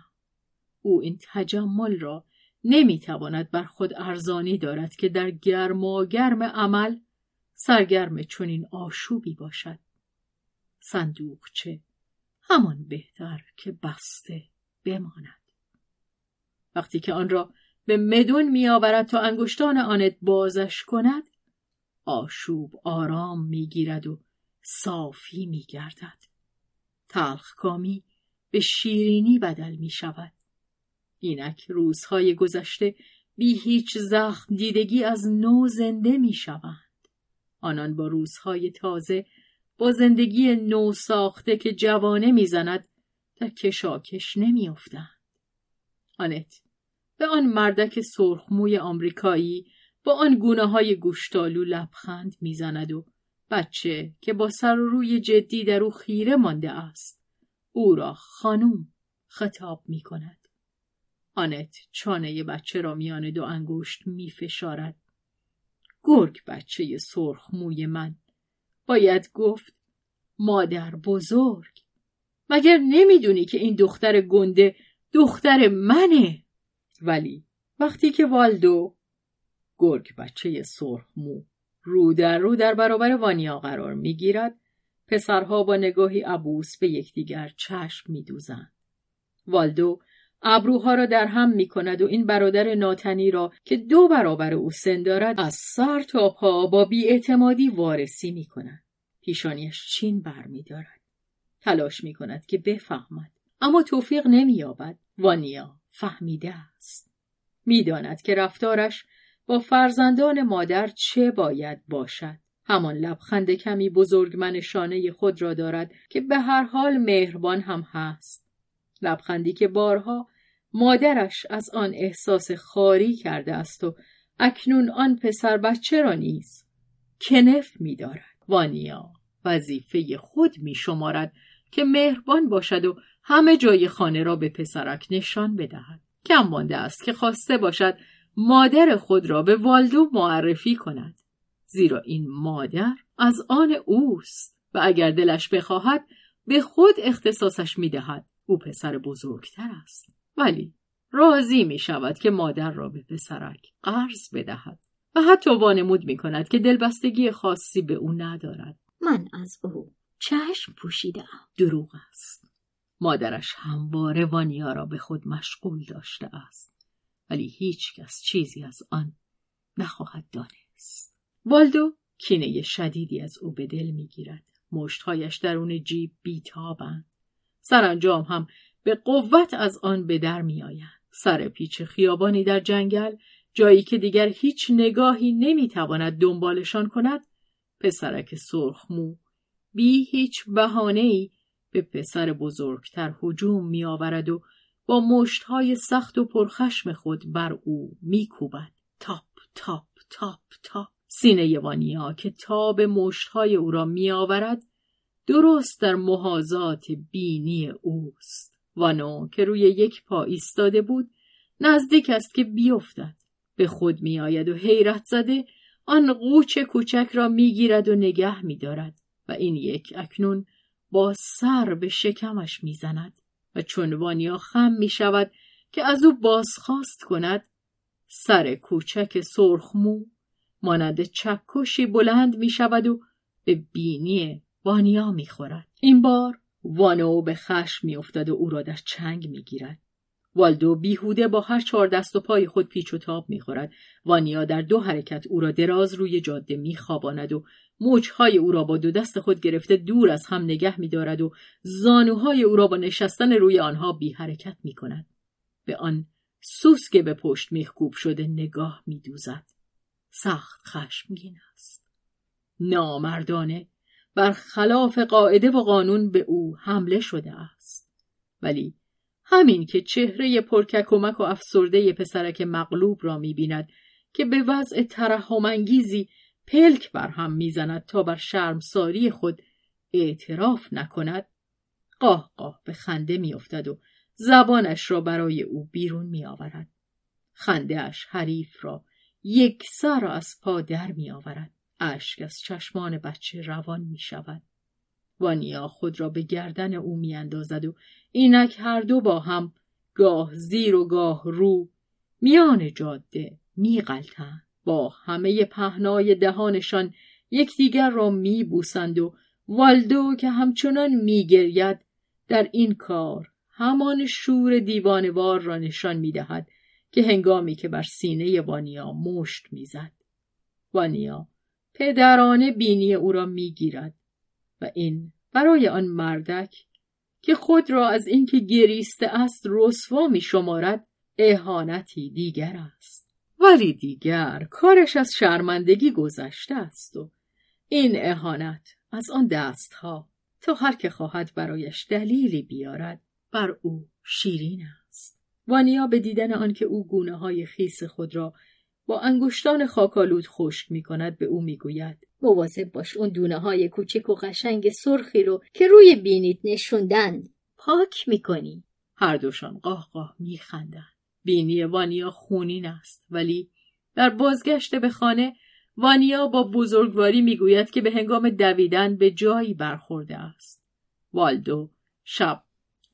او این تجمل را نمی تواند بر خود ارزانی دارد که در گرماگرم عمل سرگرم چنین آشوبی باشد. صندوقچه همان بهتر که بسته بماند. وقتی که آن را به مدون می آورد تا انگشتان آنت بازش کند، آشوب آرام می گیرد و صافی می گردد. تلخکامی به شیرینی بدل می شود. اینک روزهای گذشته بی هیچ زخم دیدگی از نو زنده می شوند. آنان با روزهای تازه، با زندگی نو ساخته که جوانه می زند، در کشاکش نمی افتند. آنت به آن مردک سرخموی آمریکایی با آن گونه‌های گوشتالو لبخند می‌زند و بچه که با سر و روی جدی در او خیره مانده است، او را خانم خطاب می‌کند. آنت چانه بچه را میان 2 انگشت می‌فشارد. گرگ بچه سرخموی من، باید گفت مادر بزرگ، مگر نمی‌دونی که این دختر گنده دختر منه؟ ولی وقتی که والدو، گرگ بچه سرخمو، رو در رو در برابر وانیا قرار میگیرد، پسرها با نگاهی عبوس به یکدیگر چشم میدوزند. والدو ابروها را در هم میکند و این برادر ناتنی را که 2 برابر او سن دارد از سر تا پا با بی‌اعتمادی وارسی میکند. پیشانیش چین برمیدارد. تلاش میکند که بفهمد، اما توفیق نمییابد. وانیا فهمیده است. میداند که رفتارش با فرزندان مادر چه باید باشد. همان لبخند کمی بزرگمنشانه خود را دارد که به هر حال مهربان هم هست. لبخندی که بارها مادرش از آن احساس خاری کرده است و اکنون آن پسر بچه را نیز کنف می دارد. وانیا وظیفه خود می شمارد که مهربان باشد و همه جای خانه را به پسرک نشان بدهد. کم مانده است که خواسته باشد مادر خود را به والدو معرفی کند، زیرا این مادر از آن اوست و اگر دلش بخواهد به خود اختصاصش می دهد. او پسر بزرگتر است، ولی راضی می شود که مادر را به پسرک قرض بدهد و حتی وانمود می کند که دلبستگی خاصی به او ندارد. من از او چشم پوشیدم. دروغ است. مادرش همواره وانیا را به خود مشغول داشته است، ولی هیچ کس چیزی از آن نخواهد دانست. والدو کینه شدیدی از او به دل می گیرد. مشتهایش درون جیب بیتابند. سرانجام هم به قوت از آن به در می آیند. سر پیچ خیابانی در جنگل، جایی که دیگر هیچ نگاهی نمی تواند دنبالشان کند، پسرک سرخمو بی هیچ بهانه‌ای به پسر بزرگتر هجوم می آورد و با مشت‌های سخت و پرخشم خود بر او می کوبد. تاپ تاپ تاپ تاپ. سینه وانیا که تاب مشت‌های او را می آورد درست در محاذات بینی اوست. وانو که روی یک پا ایستاده بود نزدیک است که بیفتد. به خود می آید و حیرت زده آن قوچ کوچک را می گیرد و نگه می دارد و این یک اکنون با سر به شکمش می زند و چون وانیا خم می شود که از او بازخواست کند، سر کوچک سرخمو مانند چکشی بلند می شود و به بینی وانیا می خورد. این بار وانو به خشم می افتد و او را در چنگ می گیرد. والدو بیهوده با هر چهار دست و پای خود پیچ و تاب می خورد. وانیا در دو حرکت او را دراز روی جاده می خواباند و موجهای او را با دو دست خود گرفته دور از هم نگه می دارد و زانوهای او را با نشستن روی آنها بی حرکت می کند. به آن سوسک به پشت میخکوب شده نگاه می دوزد. سخت خشمگین است. نامردانه برخلاف قاعده و قانون به او حمله شده است. ولی همین که چهره پرککمک و افسرده پسرک مغلوب را می بیند که به وضع ترحم‌انگیزی پلک بر هم میزند تا بر شرمساری خود اعتراف نکند، قاه قاه به خنده میافتد و زبانش را برای او بیرون میآورد. خنده‌اش حریف را یک سر از پا در میآورد. اشک از چشمان بچه روان میشود. وانیا خود را به گردن او میاندازد و اینک هر دو با هم گاه زیر و گاه رو میان جاده میغلطند. با همه پهنای دهانشان یکدیگر را می بوسند و والدو که همچنان می گرید در این کار همان شور دیوانوار را نشان می دهد که هنگامی که بر سینه وانیا مشت می زد. وانیا پدرانه بینی او را می گیرد و این برای آن مردک که خود را از اینکه گریسته است رسوا می شمارد اهانتی دیگر است. ولی دیگر کارش از شرمندگی گذشته است و این اهانت از آن دستها تا هر که خواهد برایش دلیلی بیارد بر او شیرین است. وانیا به دیدن آن که او گونه های خیس خود را با انگشتان خاکالود خشک می کند به او می گوید مواظب باش اون دونه های کوچک و قشنگ سرخی رو که روی بینیت نشوندن پاک می کنی. هر دوشان قاه قاه می خندند. بینی وانیا خونین است، ولی در بازگشت به خانه وانیا با بزرگواری میگوید که به هنگام دویدن به جایی برخورده است. والدو شب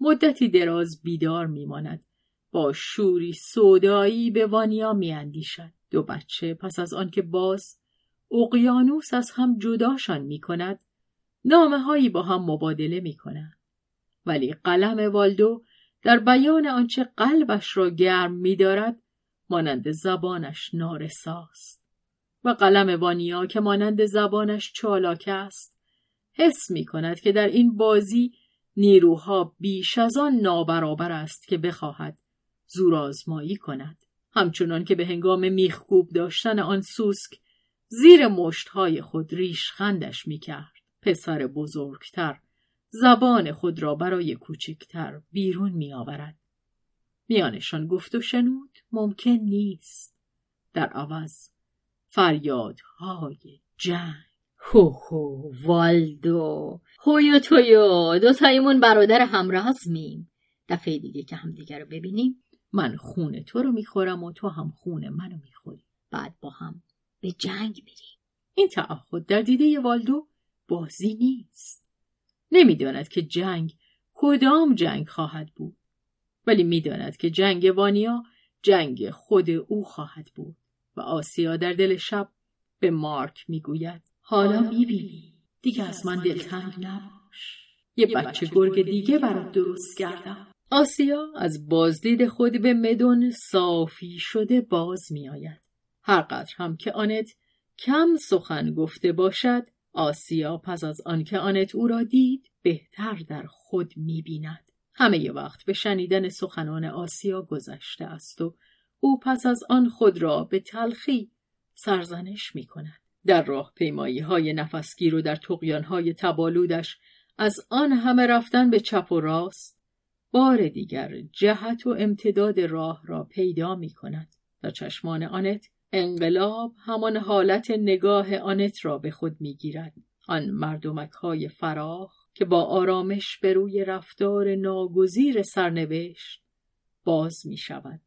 مدتی دراز بیدار میماند. با شوری سودایی به وانیا میاندیشد. دو بچه پس از آن که باز اقیانوس از هم جداشان میکند، نامه‌هایی با هم مبادله میکنند. ولی قلم والدو در بیان آنچه قلبش را گرم می دارد مانند زبانش نارساست و قلم وانیا که مانند زبانش چالاک است حس می کند که در این بازی نیروها بیش از آن نابرابر است که بخواهد زورآزمایی کند. همچنان که به هنگام میخکوب داشتن آن سوسک زیر مشتهای خود ریشخندش میکرد. پسر بزرگتر زبان خود را برای کوچکتر بیرون میآورد. میانشان گفت و شنود ممکن نیست. در عوض فریادهای جنگ. هو هو والدو هویو تویو، دوتاییمون برادر همرزمیم. دفعه دیگه که همدیگه رو ببینیم من خون تو رو میخورم و تو هم خون منو میخوری. بعد با هم به جنگ میریم. این تعهد در دیده ی والدو بازی نیست. نمیداند که جنگ کدام جنگ خواهد بود، ولی میداند که جنگ وانیا جنگ خود او خواهد بود و آسیا در دل شب به مارک میگوید حالا میبینی دیگه از من دلتنگ نباش، یه بچه گرگ دیگه برات درست کردم. آسیا از بازدید خود به مدون صافی شده باز میآید. هر قدر هم که آنت کم سخن گفته باشد، آسیا پس از آن که آنت او را دید بهتر در خود می‌بیند. همه ی وقت به شنیدن سخنان آسیا گذشته است و او پس از آن خود را به تلخی سرزنش می‌کند. در راه پیمایی‌های نفسگیر و در طغیان‌های تبالودش از آن همه رفتن به چپ و راست بار دیگر جهت و امتداد راه را پیدا می‌کند. در چشمان آنت انقلاب همان حالت نگاه آنت را به خود می‌گیرد. آن مردمک‌های فراخ که با آرامش به روی رفتار ناگزیر سرنوشت باز می‌شود.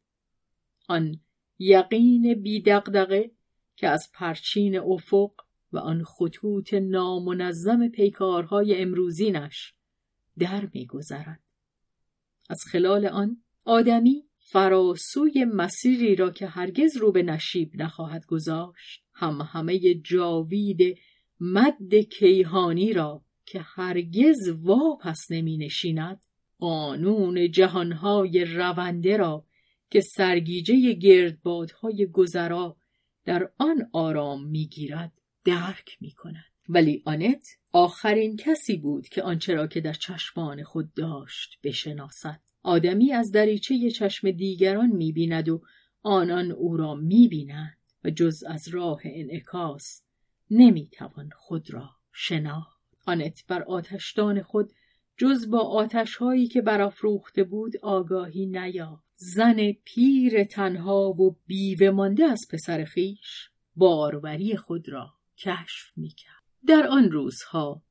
آن یقین بی‌دغدغه که از پرچین افق و آن خطوط نامنظم پیکارهای امروزینش در می‌گذرد. از خلال آن آدمی فراسوی مسیری را که هرگز رو به نشیب نخواهد گذاشت، همهمه جاوید مد کیهانی را که هرگز واپس نمی نشیند، قانون جهانهای رونده را که سرگیجه گردبادهای گذرا در آن آرام می گیرد درک می کند. ولی آنت آخرین کسی بود که آنچه را که در چشمان خود داشت بشناسد. آدمی از دریچه چشم دیگران می‌بیند و آنان او را می‌بینند و جز از راه انعکاس نمی‌توان خود را شناخت. آنت بر آتشدان خود جز با آتش‌هایی که برافروخته بود آگاهی نیافت. زن پیر تنها و بیوه مانده از پسر خویش باروری خود را کشف می‌کرد. در آن روزها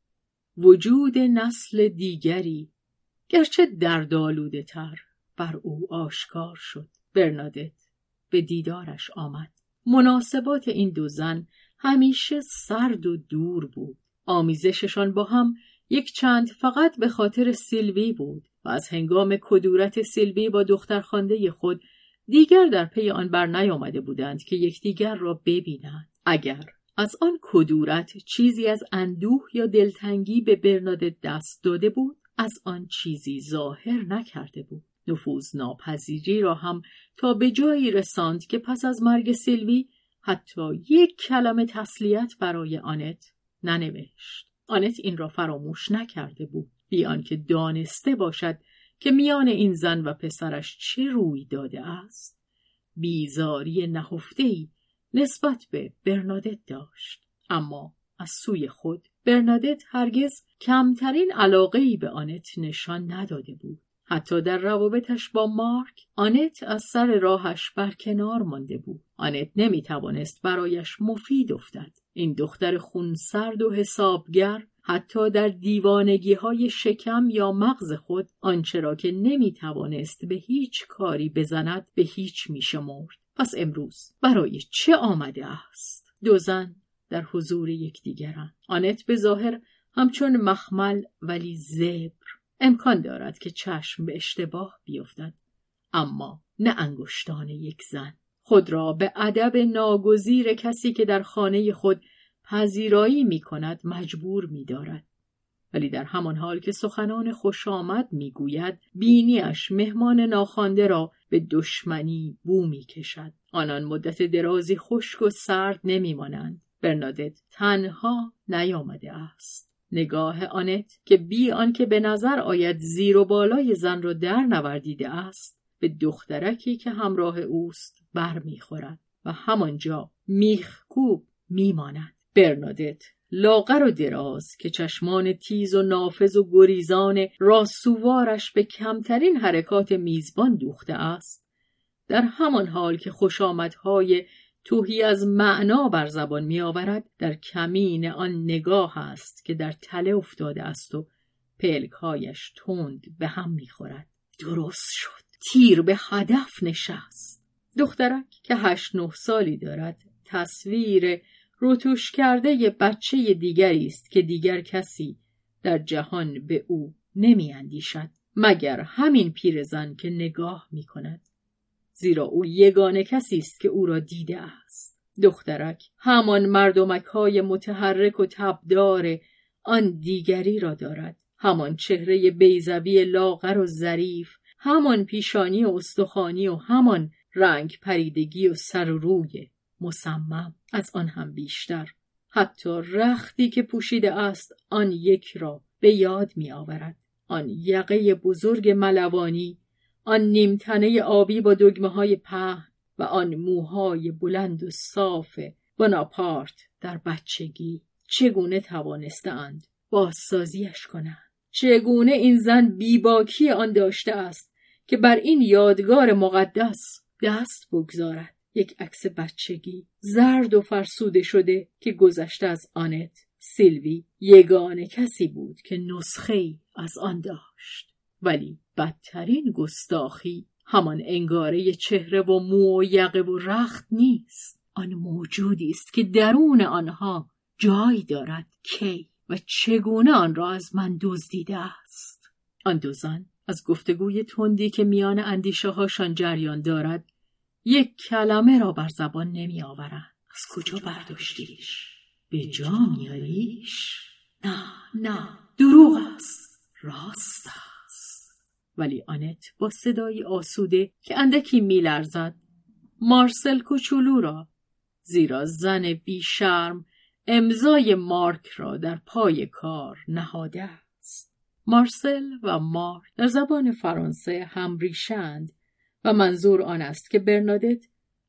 وجود نسل دیگری گرچه دردآلوده تر بر او آشکار شد. برنادت به دیدارش آمد. مناسبات این دو زن همیشه سرد و دور بود. آمیزششان با هم یک چند فقط به خاطر سیلوی بود و از هنگام کدورت سیلوی با دخترخوانده خود دیگر در پی آن بر نیامده بودند که یکدیگر را ببینند. اگر از آن کدورت چیزی از اندوه یا دلتنگی به برنادت دست داده بود، از آن چیزی ظاهر نکرده بود. نفوذ ناپذیری را هم تا به جایی رساند که پس از مرگ سیلوی حتی یک کلمه تسلیت برای آنت ننوشت. آنت این را فراموش نکرده بود، بی آنکه دانسته باشد که میان این زن و پسرش چه روی داده است. بیزاری نهفته‌ای نسبت به برنادت داشت، اما از سوی خود برنادت هرگز کمترین علاقه‌ای به آنت نشان نداده بود. حتی در روابطش با مارک، آنت از سر راهش برکنار مانده بود. آنت نمیتوانست برایش مفید افتد. این دختر خونسرد و حسابگر حتی در دیوانگی‌های شکم یا مغز خود آنچه را که نمیتوانست به هیچ کاری بزند به هیچ میشمرد. پس امروز برای چه آمده است؟ دو زن در حضور یکدیگرند. آنت به ظاهر همچون مخمل ولی زبر. امکان دارد که چشم به اشتباه بیفتد، اما نه انگشتان یک زن. خود را به ادب ناگزیر کسی که در خانه خود پذیرایی می کند مجبور می دارد. ولی در همان حال که سخنان خوش آمد می گوید، بینیش مهمان ناخوانده را به دشمنی بو می کشد. آنان مدت درازی خشک و سرد نمی مانند. برنادت تنها نیامده است. نگاه آنت که بی آنکه به نظر آید زیر و بالای زن را در نوردیده است، به دخترکی که همراه اوست برمیخورد و همانجا میخکوب میمانند. برنادت لاغر و دراز که چشمان تیز و نافذ و گریزان راسووارش به کمترین حرکات میزبان دوخته است، در همان حال که خوشامدهای توهی از معنا بر زبان می آورد، در کمین آن نگاه است که در تله افتاده است و پلکهایش تند به هم می خورد. درست شد، تیر به هدف نشست. دخترک که 8-9 سالی دارد تصویر روتوش کرده یه بچه دیگری است که دیگر کسی در جهان به او نمی اندیشد مگر همین پیرزن که نگاه می کند، زیرا او یگانه کسی است که او را دیده است. دخترک همان مردمک های متحرک و تبدار آن دیگری را دارد، همان چهره بیضوی لاغر و ظریف، همان پیشانی و استخوانی و همان رنگ پریدگی و سر و روی مصمم، از آن هم بیشتر. حتی رختی که پوشیده است آن یک را به یاد می آورد، آن یقه بزرگ ملوانی، آن نیمتنه آبی با دگمه های پهن و آن موهای بلند و صاف بناپارت در بچگی. چگونه توانستند بازسازیش کنند؟ چگونه این زن بیباکی آن داشته است که بر این یادگار مقدس دست بگذارد؟ یک عکس بچگی زرد و فرسوده شده که گذشته از آنت. سیلوی یگانه کسی بود که نسخه‌ای از آن داشت، ولی بدترین گستاخی همان انگاره چهره و مو و یقه و رخت نیست، آن موجودی است که درون آنها جای دارد. کی و چگونه آن را از من دزدیده است؟ آن دو زن از گفتگوی تندی که میان اندیشه هاشان جریان دارد یک کلمه را بر زبان نمی آورند. از کجا برداشتیش؟ به جا میاریش؟ نه، دروغ است، راست است. ولی آنت با صدای آسوده که اندکی می لرزد مارسل کوچولو را، زیرا زن بی شرم امضای مارک را در پای کار نهاده است. مارسل و مارک در زبان فرانسه هم ریشند و منظور آن است که برنادت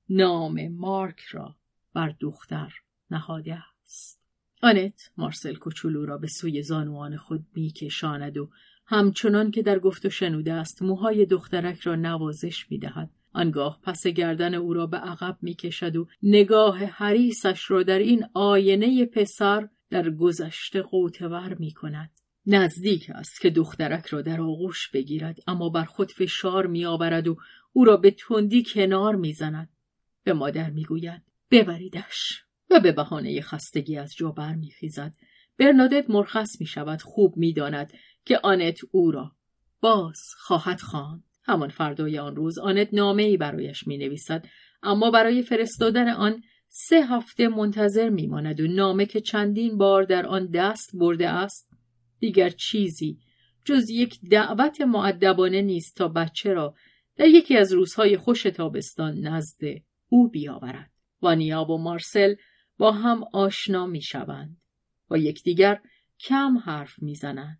نام مارک را بر دختر نهاده است. آنت مارسل کوچولو را به سوی زانوان خود می‌کشاند و همچنان که در گفت و شنوده است موهای دخترک را نوازش می‌دهد. آنگاه پس گردن او را به عقب می‌کشد و نگاه حریصش را در این آینه پسر در گذشته قوتور می‌کند. نزدیک است که دخترک را در آغوش بگیرد، اما بر خود فشار می‌آورد و او را به تندی کنار می‌زند. به مادر می‌گوید ببریدش و به بهانه خستگی از جا برمی‌خیزد. برنادت مرخص می‌شود. خوب می‌داند که آنت او را باز خواهد خواند. همان فردای آن روز آنت نامه‌ای برایش می‌نویسد، اما برای فرستادن آن 3 هفته منتظر می‌ماند و نامه که چندین بار در آن دست برده است دیگر چیزی جز یک دعوت مؤدبانه نیست تا بچه را در یکی از روزهای خوش تابستان نزد او بیاورد. وانیا و مارسل با هم آشنا می شوند، با یکدیگر کم حرف می زنند.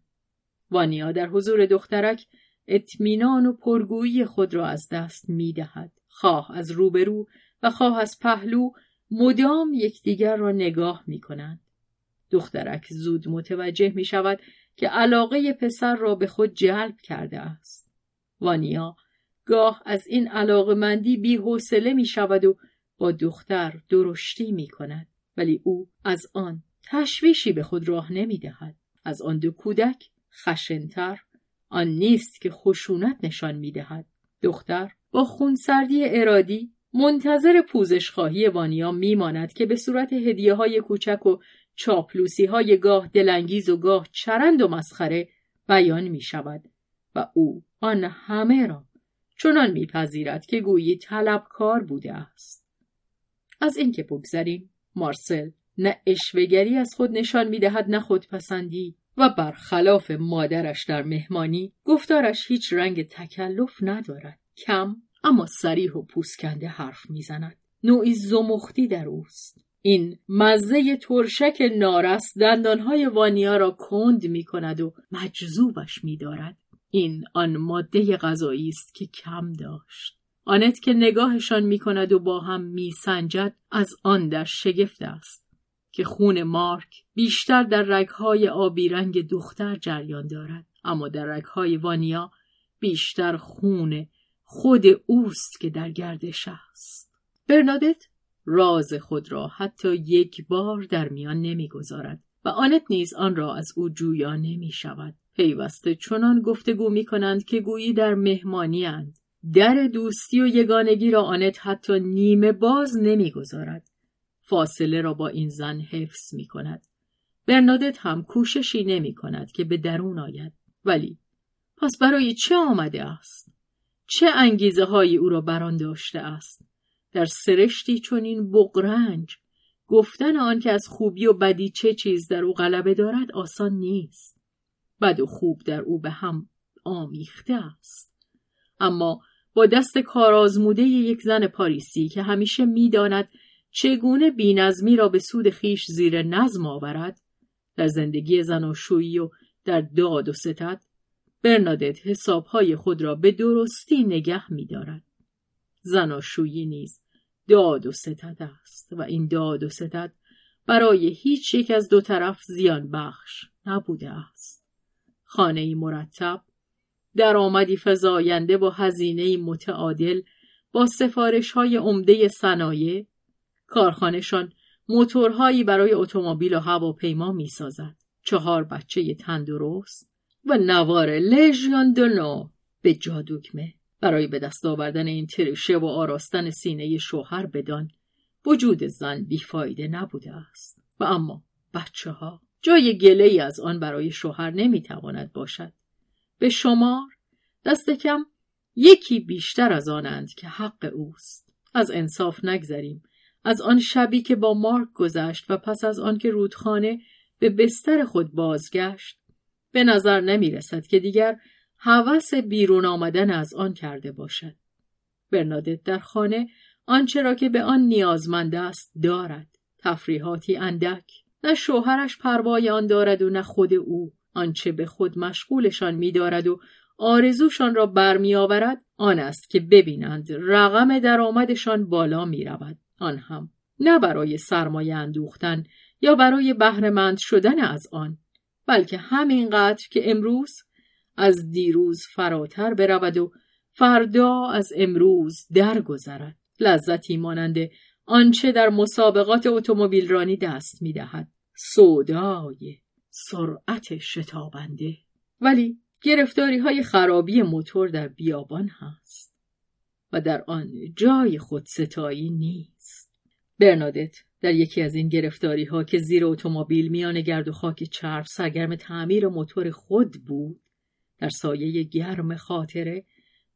وانیا در حضور دخترک اطمینان و پرگویی خود را از دست می دهد. خواه از روبرو و خواه از پهلو مدام یکدیگر را نگاه می کنند. دخترک زود متوجه می شود که علاقه پسر را به خود جلب کرده است. وانیا گاه از این علاقمندی بی حوصله می شود و با دختر درشتی می کند، ولی او از آن تشویشی به خود راه نمی دهد. از آن دو کودک خشنتر آن نیست که خشونت نشان می دهد. دختر با خونسردی ارادی منتظر پوزش خواهی وانیا می ماند که به صورت هدیه های کوچک و چاپلوسی های گاه دلانگیز و گاه چرند و مسخره بیان می شود و او آن همه را چنان می پذیرد که گویی طلبکار بوده است. از این که بگذریم، مارسل نه اشوه‌گری از خود نشان می دهد نه خودپسندی و برخلاف مادرش در مهمانی گفتارش هیچ رنگ تکلف ندارد. کم اما صریح و پوسکنده حرف می زند. نوعی زمختی در اوست. این مزه ترشک نارس دندانهای وانیا را کند می کند و مجذوبش می دارد. این آن ماده غذایی است که کم داشت. آنت که نگاهشان می کند و با هم می سنجد از آن در شگفت است. که خون مارک بیشتر در رگهای آبی رنگ دختر جریان دارد، اما در رگهای وانیا بیشتر خون خود اوست که در گردش است. برنادت راز خود را حتی یک بار در میان نمی‌گذارد و آنت نیز آن را از او جویا نمی‌شود. پیوسته چنان گفتگو می‌کنند که گویی در مهمانی اند. در دوستی و یگانگی را آنت حتی نیمه باز نمی‌گذارد. فاصله را با این زن حفظ می‌کند. برنادت هم کوششی نمی‌کند که به درون آید. ولی پس برای چه آمده است؟ چه انگیزه هایی او را بران داشته است؟ در سرشتی چنین بغرنج گفتن آن که از خوبی و بدی چه چیز در او غلبه دارد آسان نیست. بد و خوب در او به هم آمیخته است. اما با دست کارآزموده یک زن پاریسی که همیشه می‌داند چگونه بی‌نظمی را به سود خیش زیر نظم آورد، در زندگی زناشویی و در داد و ستد، برنادت حسابهای خود را به درستی نگه می‌دارد. زناشویی نیز داد و ستد است و این داد و ستد برای هیچ یک از دو طرف زیان بخش نبوده است. خانه‌ای مرتب، درآمدی فزاینده و هزینه‌ای متعادل با سفارش‌های عمده صنایع، کارخانه‌شان موتورهایی برای اتومبیل و هواپیما می‌سازد، 4 بچه تندرست و نوار لژیون دونو به جادوگمه. برای به دست آوردن این ترشه و آراستن سینه شوهر بدان وجود زن بیفایده نبوده است. و اما بچه ها، جای گله ای از آن برای شوهر نمیتواند باشد. به شمار دست کم 1 بیشتر از آنند که حق اوست. از انصاف نگذریم. از آن شبی که با مارک گذشت و پس از آن که رودخانه به بستر خود بازگشت، به نظر نمی رسد که دیگر هوس بیرون آمدن از آن کرده باشد. برنادت در خانه آنچه را که به آن نیازمند است دارد. تفریحاتی اندک. نه شوهرش پروای آن دارد و نه خود او. آنچه به خود مشغولشان می دارد و آرزوشان را برمی آورد آن است که ببینند رقم درآمدشان بالا می رود. آن هم نه برای سرمایه اندوختن یا برای بهره‌مند شدن از آن، بلکه همینقدر که امروز از دیروز فراتر برود و فردا از امروز درگذرد. لذتی مانند آنچه در مسابقات اتومبیل رانی دست می‌دهد، سودای سرعت شتابنده. ولی گرفتاری‌های خرابی موتور در بیابان هست و در آن جای خودستایی نیست. برنادت در یکی از این گرفتاری ها که زیر اتومبیل میان گرد و خاک چرب سرگرم تعمیر موتور خود بود، در سایه گرم خاطره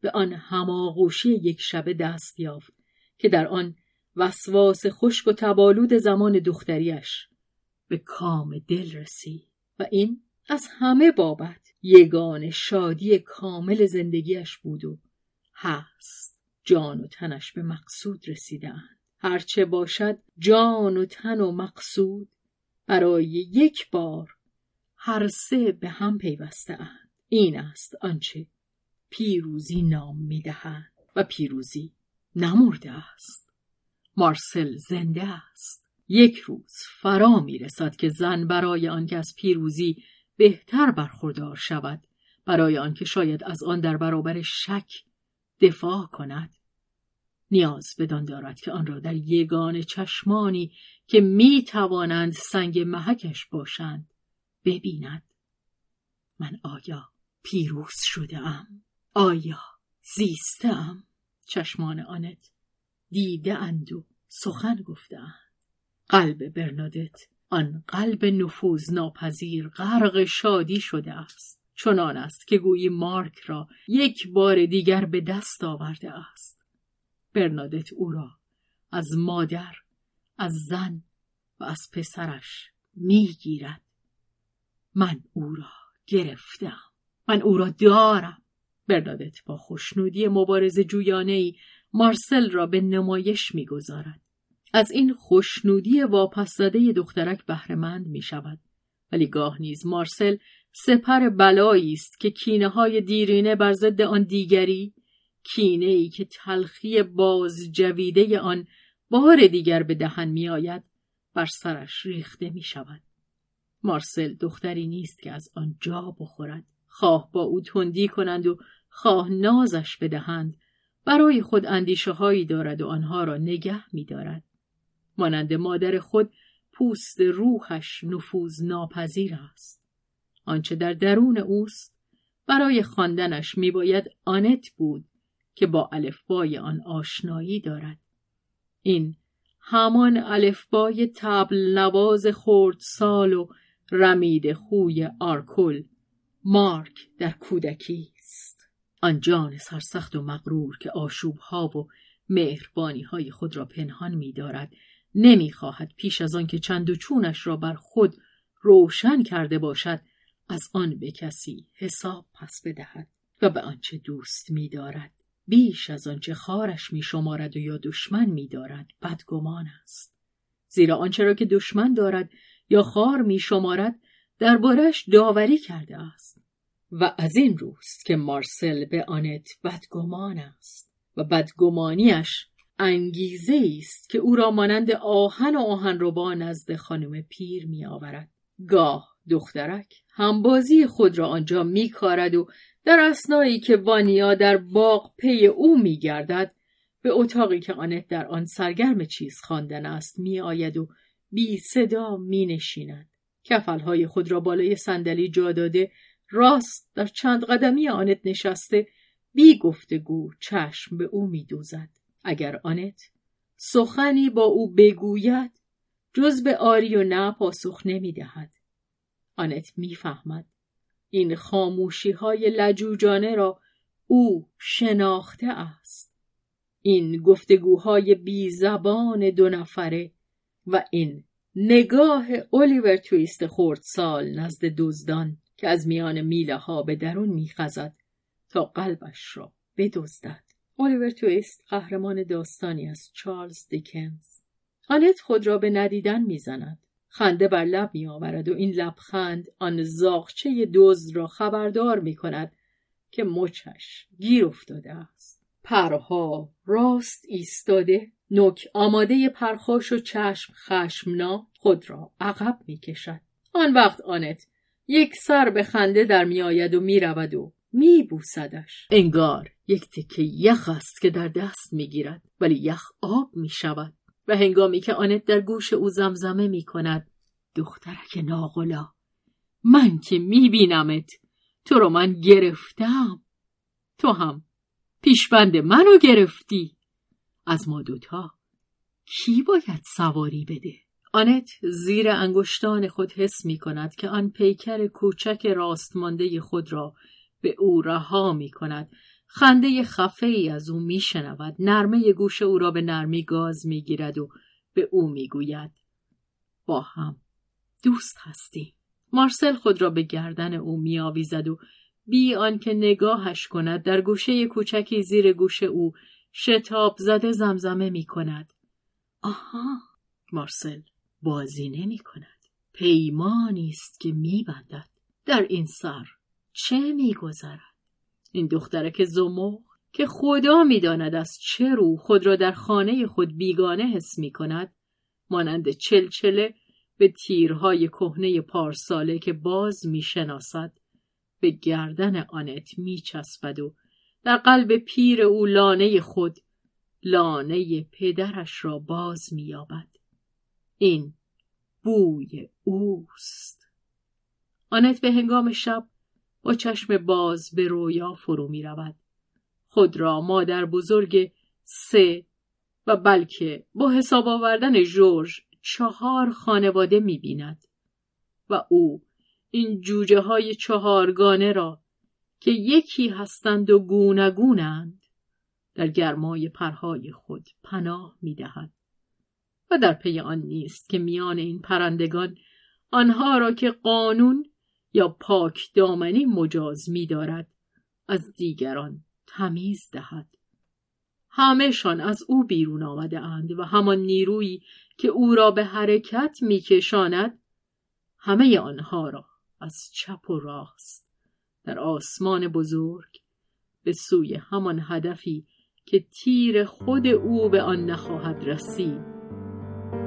به آن هماغوشی یک شب دست یافت که در آن وسواس خشک و تبالود زمان دختریش به کام دل رسید و این از همه بابت یگان شادی کامل زندگیش بود و هست. جان و تنش به مقصود رسیدند. هرچه باشد جان و تن و مقصود برای یک بار هر سه به هم پیوسته اند. این است آنچه پیروزی نام می دهند و پیروزی نمرده است. مارسل زنده است. یک روز فرا می رسد که زن برای آنکه از پیروزی بهتر برخوردار شود، برای آنکه شاید از آن در برابر شک دفاع کند، نیاز بدان دارد که آن را در یگان چشمانی که می توانند سنگ محکش باشند ببیند. من آیا پیروز شده ام؟ آیا زیسته ام؟ چشمان آنت دیده اند و سخن گفته اند. قلب برنادت، آن قلب نفوذ ناپذیر، غرق شادی شده است. چنان است که گویی مارک را یک بار دیگر به دست آورده است. برنادت او را از مادر، از زن و از پسرش میگیرد. من او را گرفتم. من او را دارم. برنادت با خوشنودی مبارزه جویانه‌ای مارسل را به نمایش میگذارد. از این خوشنودی واپس زده دخترک بهره‌مند میشود. ولی گاه نیز مارسل سپر بلایی است که کینه‌های دیرینه بر ضد آن دیگری، کینه‌ای که تلخی باز جویده آن بار دیگر به دهن می آید بر سرش ریخته می شود. مارسل دختری نیست که از آن جا بخورد، خواه با او تندی کنند و خواه نازش بدهند. برای خود اندیشه هایی دارد و آنها را نگه می دارد. مانند مادر خود پوست روحش نفوذ ناپذیر است. آنچه در درون اوست برای خواندنش می باید آنت بود که با الفبای آن آشنایی دارد. این همان الفبای طبل نواز خردسال و رمید خوی آرکل مارک در کودکی است. آن جان سرسخت و مغرور که آشوب‌ها و مهربانی‌های خود را پنهان می‌دارد، نمی‌خواهد پیش از آن که چند و چونش را بر خود روشن کرده باشد، از آن به کسی حساب پس بدهد و به آنچه دوست می‌دارد بیش از آنچه خارش می‌شمارد و یا دشمن می‌دارد بدگمان است. زیرا آنچه را که دشمن دارد یا خار می‌شمارد درباره‌اش داوری کرده است و از این روست که مارسل به آنت بدگمان است و بدگمانیش انگیزه است که او را مانند آهن و آهنربا نزد خانم پیر می آورد. گاه دخترک همبازی خود را آنجا می کارد و در اثنایی که وانیا در باغ پی او می گردد به اتاقی که آنت در آن سرگرم چیز خواندن است می آید و بی صدا می نشیند. کفلهای خود را بالای صندلی جا داده راست در چند قدمی آنت نشسته بی گفتگو چشم به او می دوزد. اگر آنت سخنی با او بگوید جز به آری و نه پاسخ نمی دهد. آنت می فهمد این خاموشی های لجوجانه را او شناخته است. این گفتگوهای بی زبان دو نفره و این نگاه اولیور تویست خردسال نزد دزدان که از میان میله ها به درون میخزد تا قلبش را بدزدد. اولیور تویست قهرمان داستانی از چارلز دیکنز. آنت خود را به ندیدن میزند، خنده بر لب میآورد و این لبخند آن زاغچه دزد را خبردار میکند که مچش گیر افتاده است. پرها راست ایستاده، نوک آماده پرخاش و چشم خشمنا خود را عقب میکشد. آن وقت آنت یک سر به خنده در می آید و می رود و می بوسدش. انگار یک تکه یخ است که در دست می گیرد ولی یخ آب می شود و هنگامی که آنت در گوش او زمزمه می کند دخترک ناغلا من که می بینمت تو رو من گرفتم، تو هم پیشبند منو گرفتی، از ما دوتا کی باید سواری بده؟ آنت زیر انگشتان خود حس می کند که آن پیکر کوچک راستمانده خود را به او رها می کند. خنده خفه‌ای از او می شنود. نرمه گوش او را به نرمی گاز می گیرد و به او می گوید با هم دوست هستی. مارسل خود را به گردن او می آویزد و بی آنکه نگاهش کند در گوشه کوچکی زیر گوش او شتاب زده زمزمه می کند. آها، مارسل بازی نمی کند، پیمانی است که می بندد. در این سر چه می گذرد؟ این دخترک زمخ که خدا می داند از چه رو خود را در خانه خود بیگانه حس می کند، مانند چلچله به تیرهای کهنه پارساله که باز می شناسد به گردن آنت می چسبد و در قلب پیر او لانه خود، لانه پدرش را باز می یابد. این بوی اوست. آنت به هنگام شب با چشم باز به رویا فرو می رود. خود را مادر بزرگ 3 و بلکه با حساب آوردن ژورژ 4 خانواده می بیند و او این جوجه های 4 گانه را که یکی هستند و گوناگونند در گرمای پرهای خود پناه می دهد. و در پی آن نیست که میان این پرندگان آنها را که قانون یا پاک دامنی مجاز می دارد از دیگران تمیز دهد. همه‌شان از او بیرون آمده اند و همان نیرویی که او را به حرکت می کشاند همه آنها را از چپ و راست در آسمان بزرگ به سوی همان هدفی که تیر خود او به آن نخواهد رسید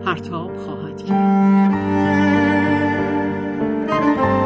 پرتاب خواهد کرد.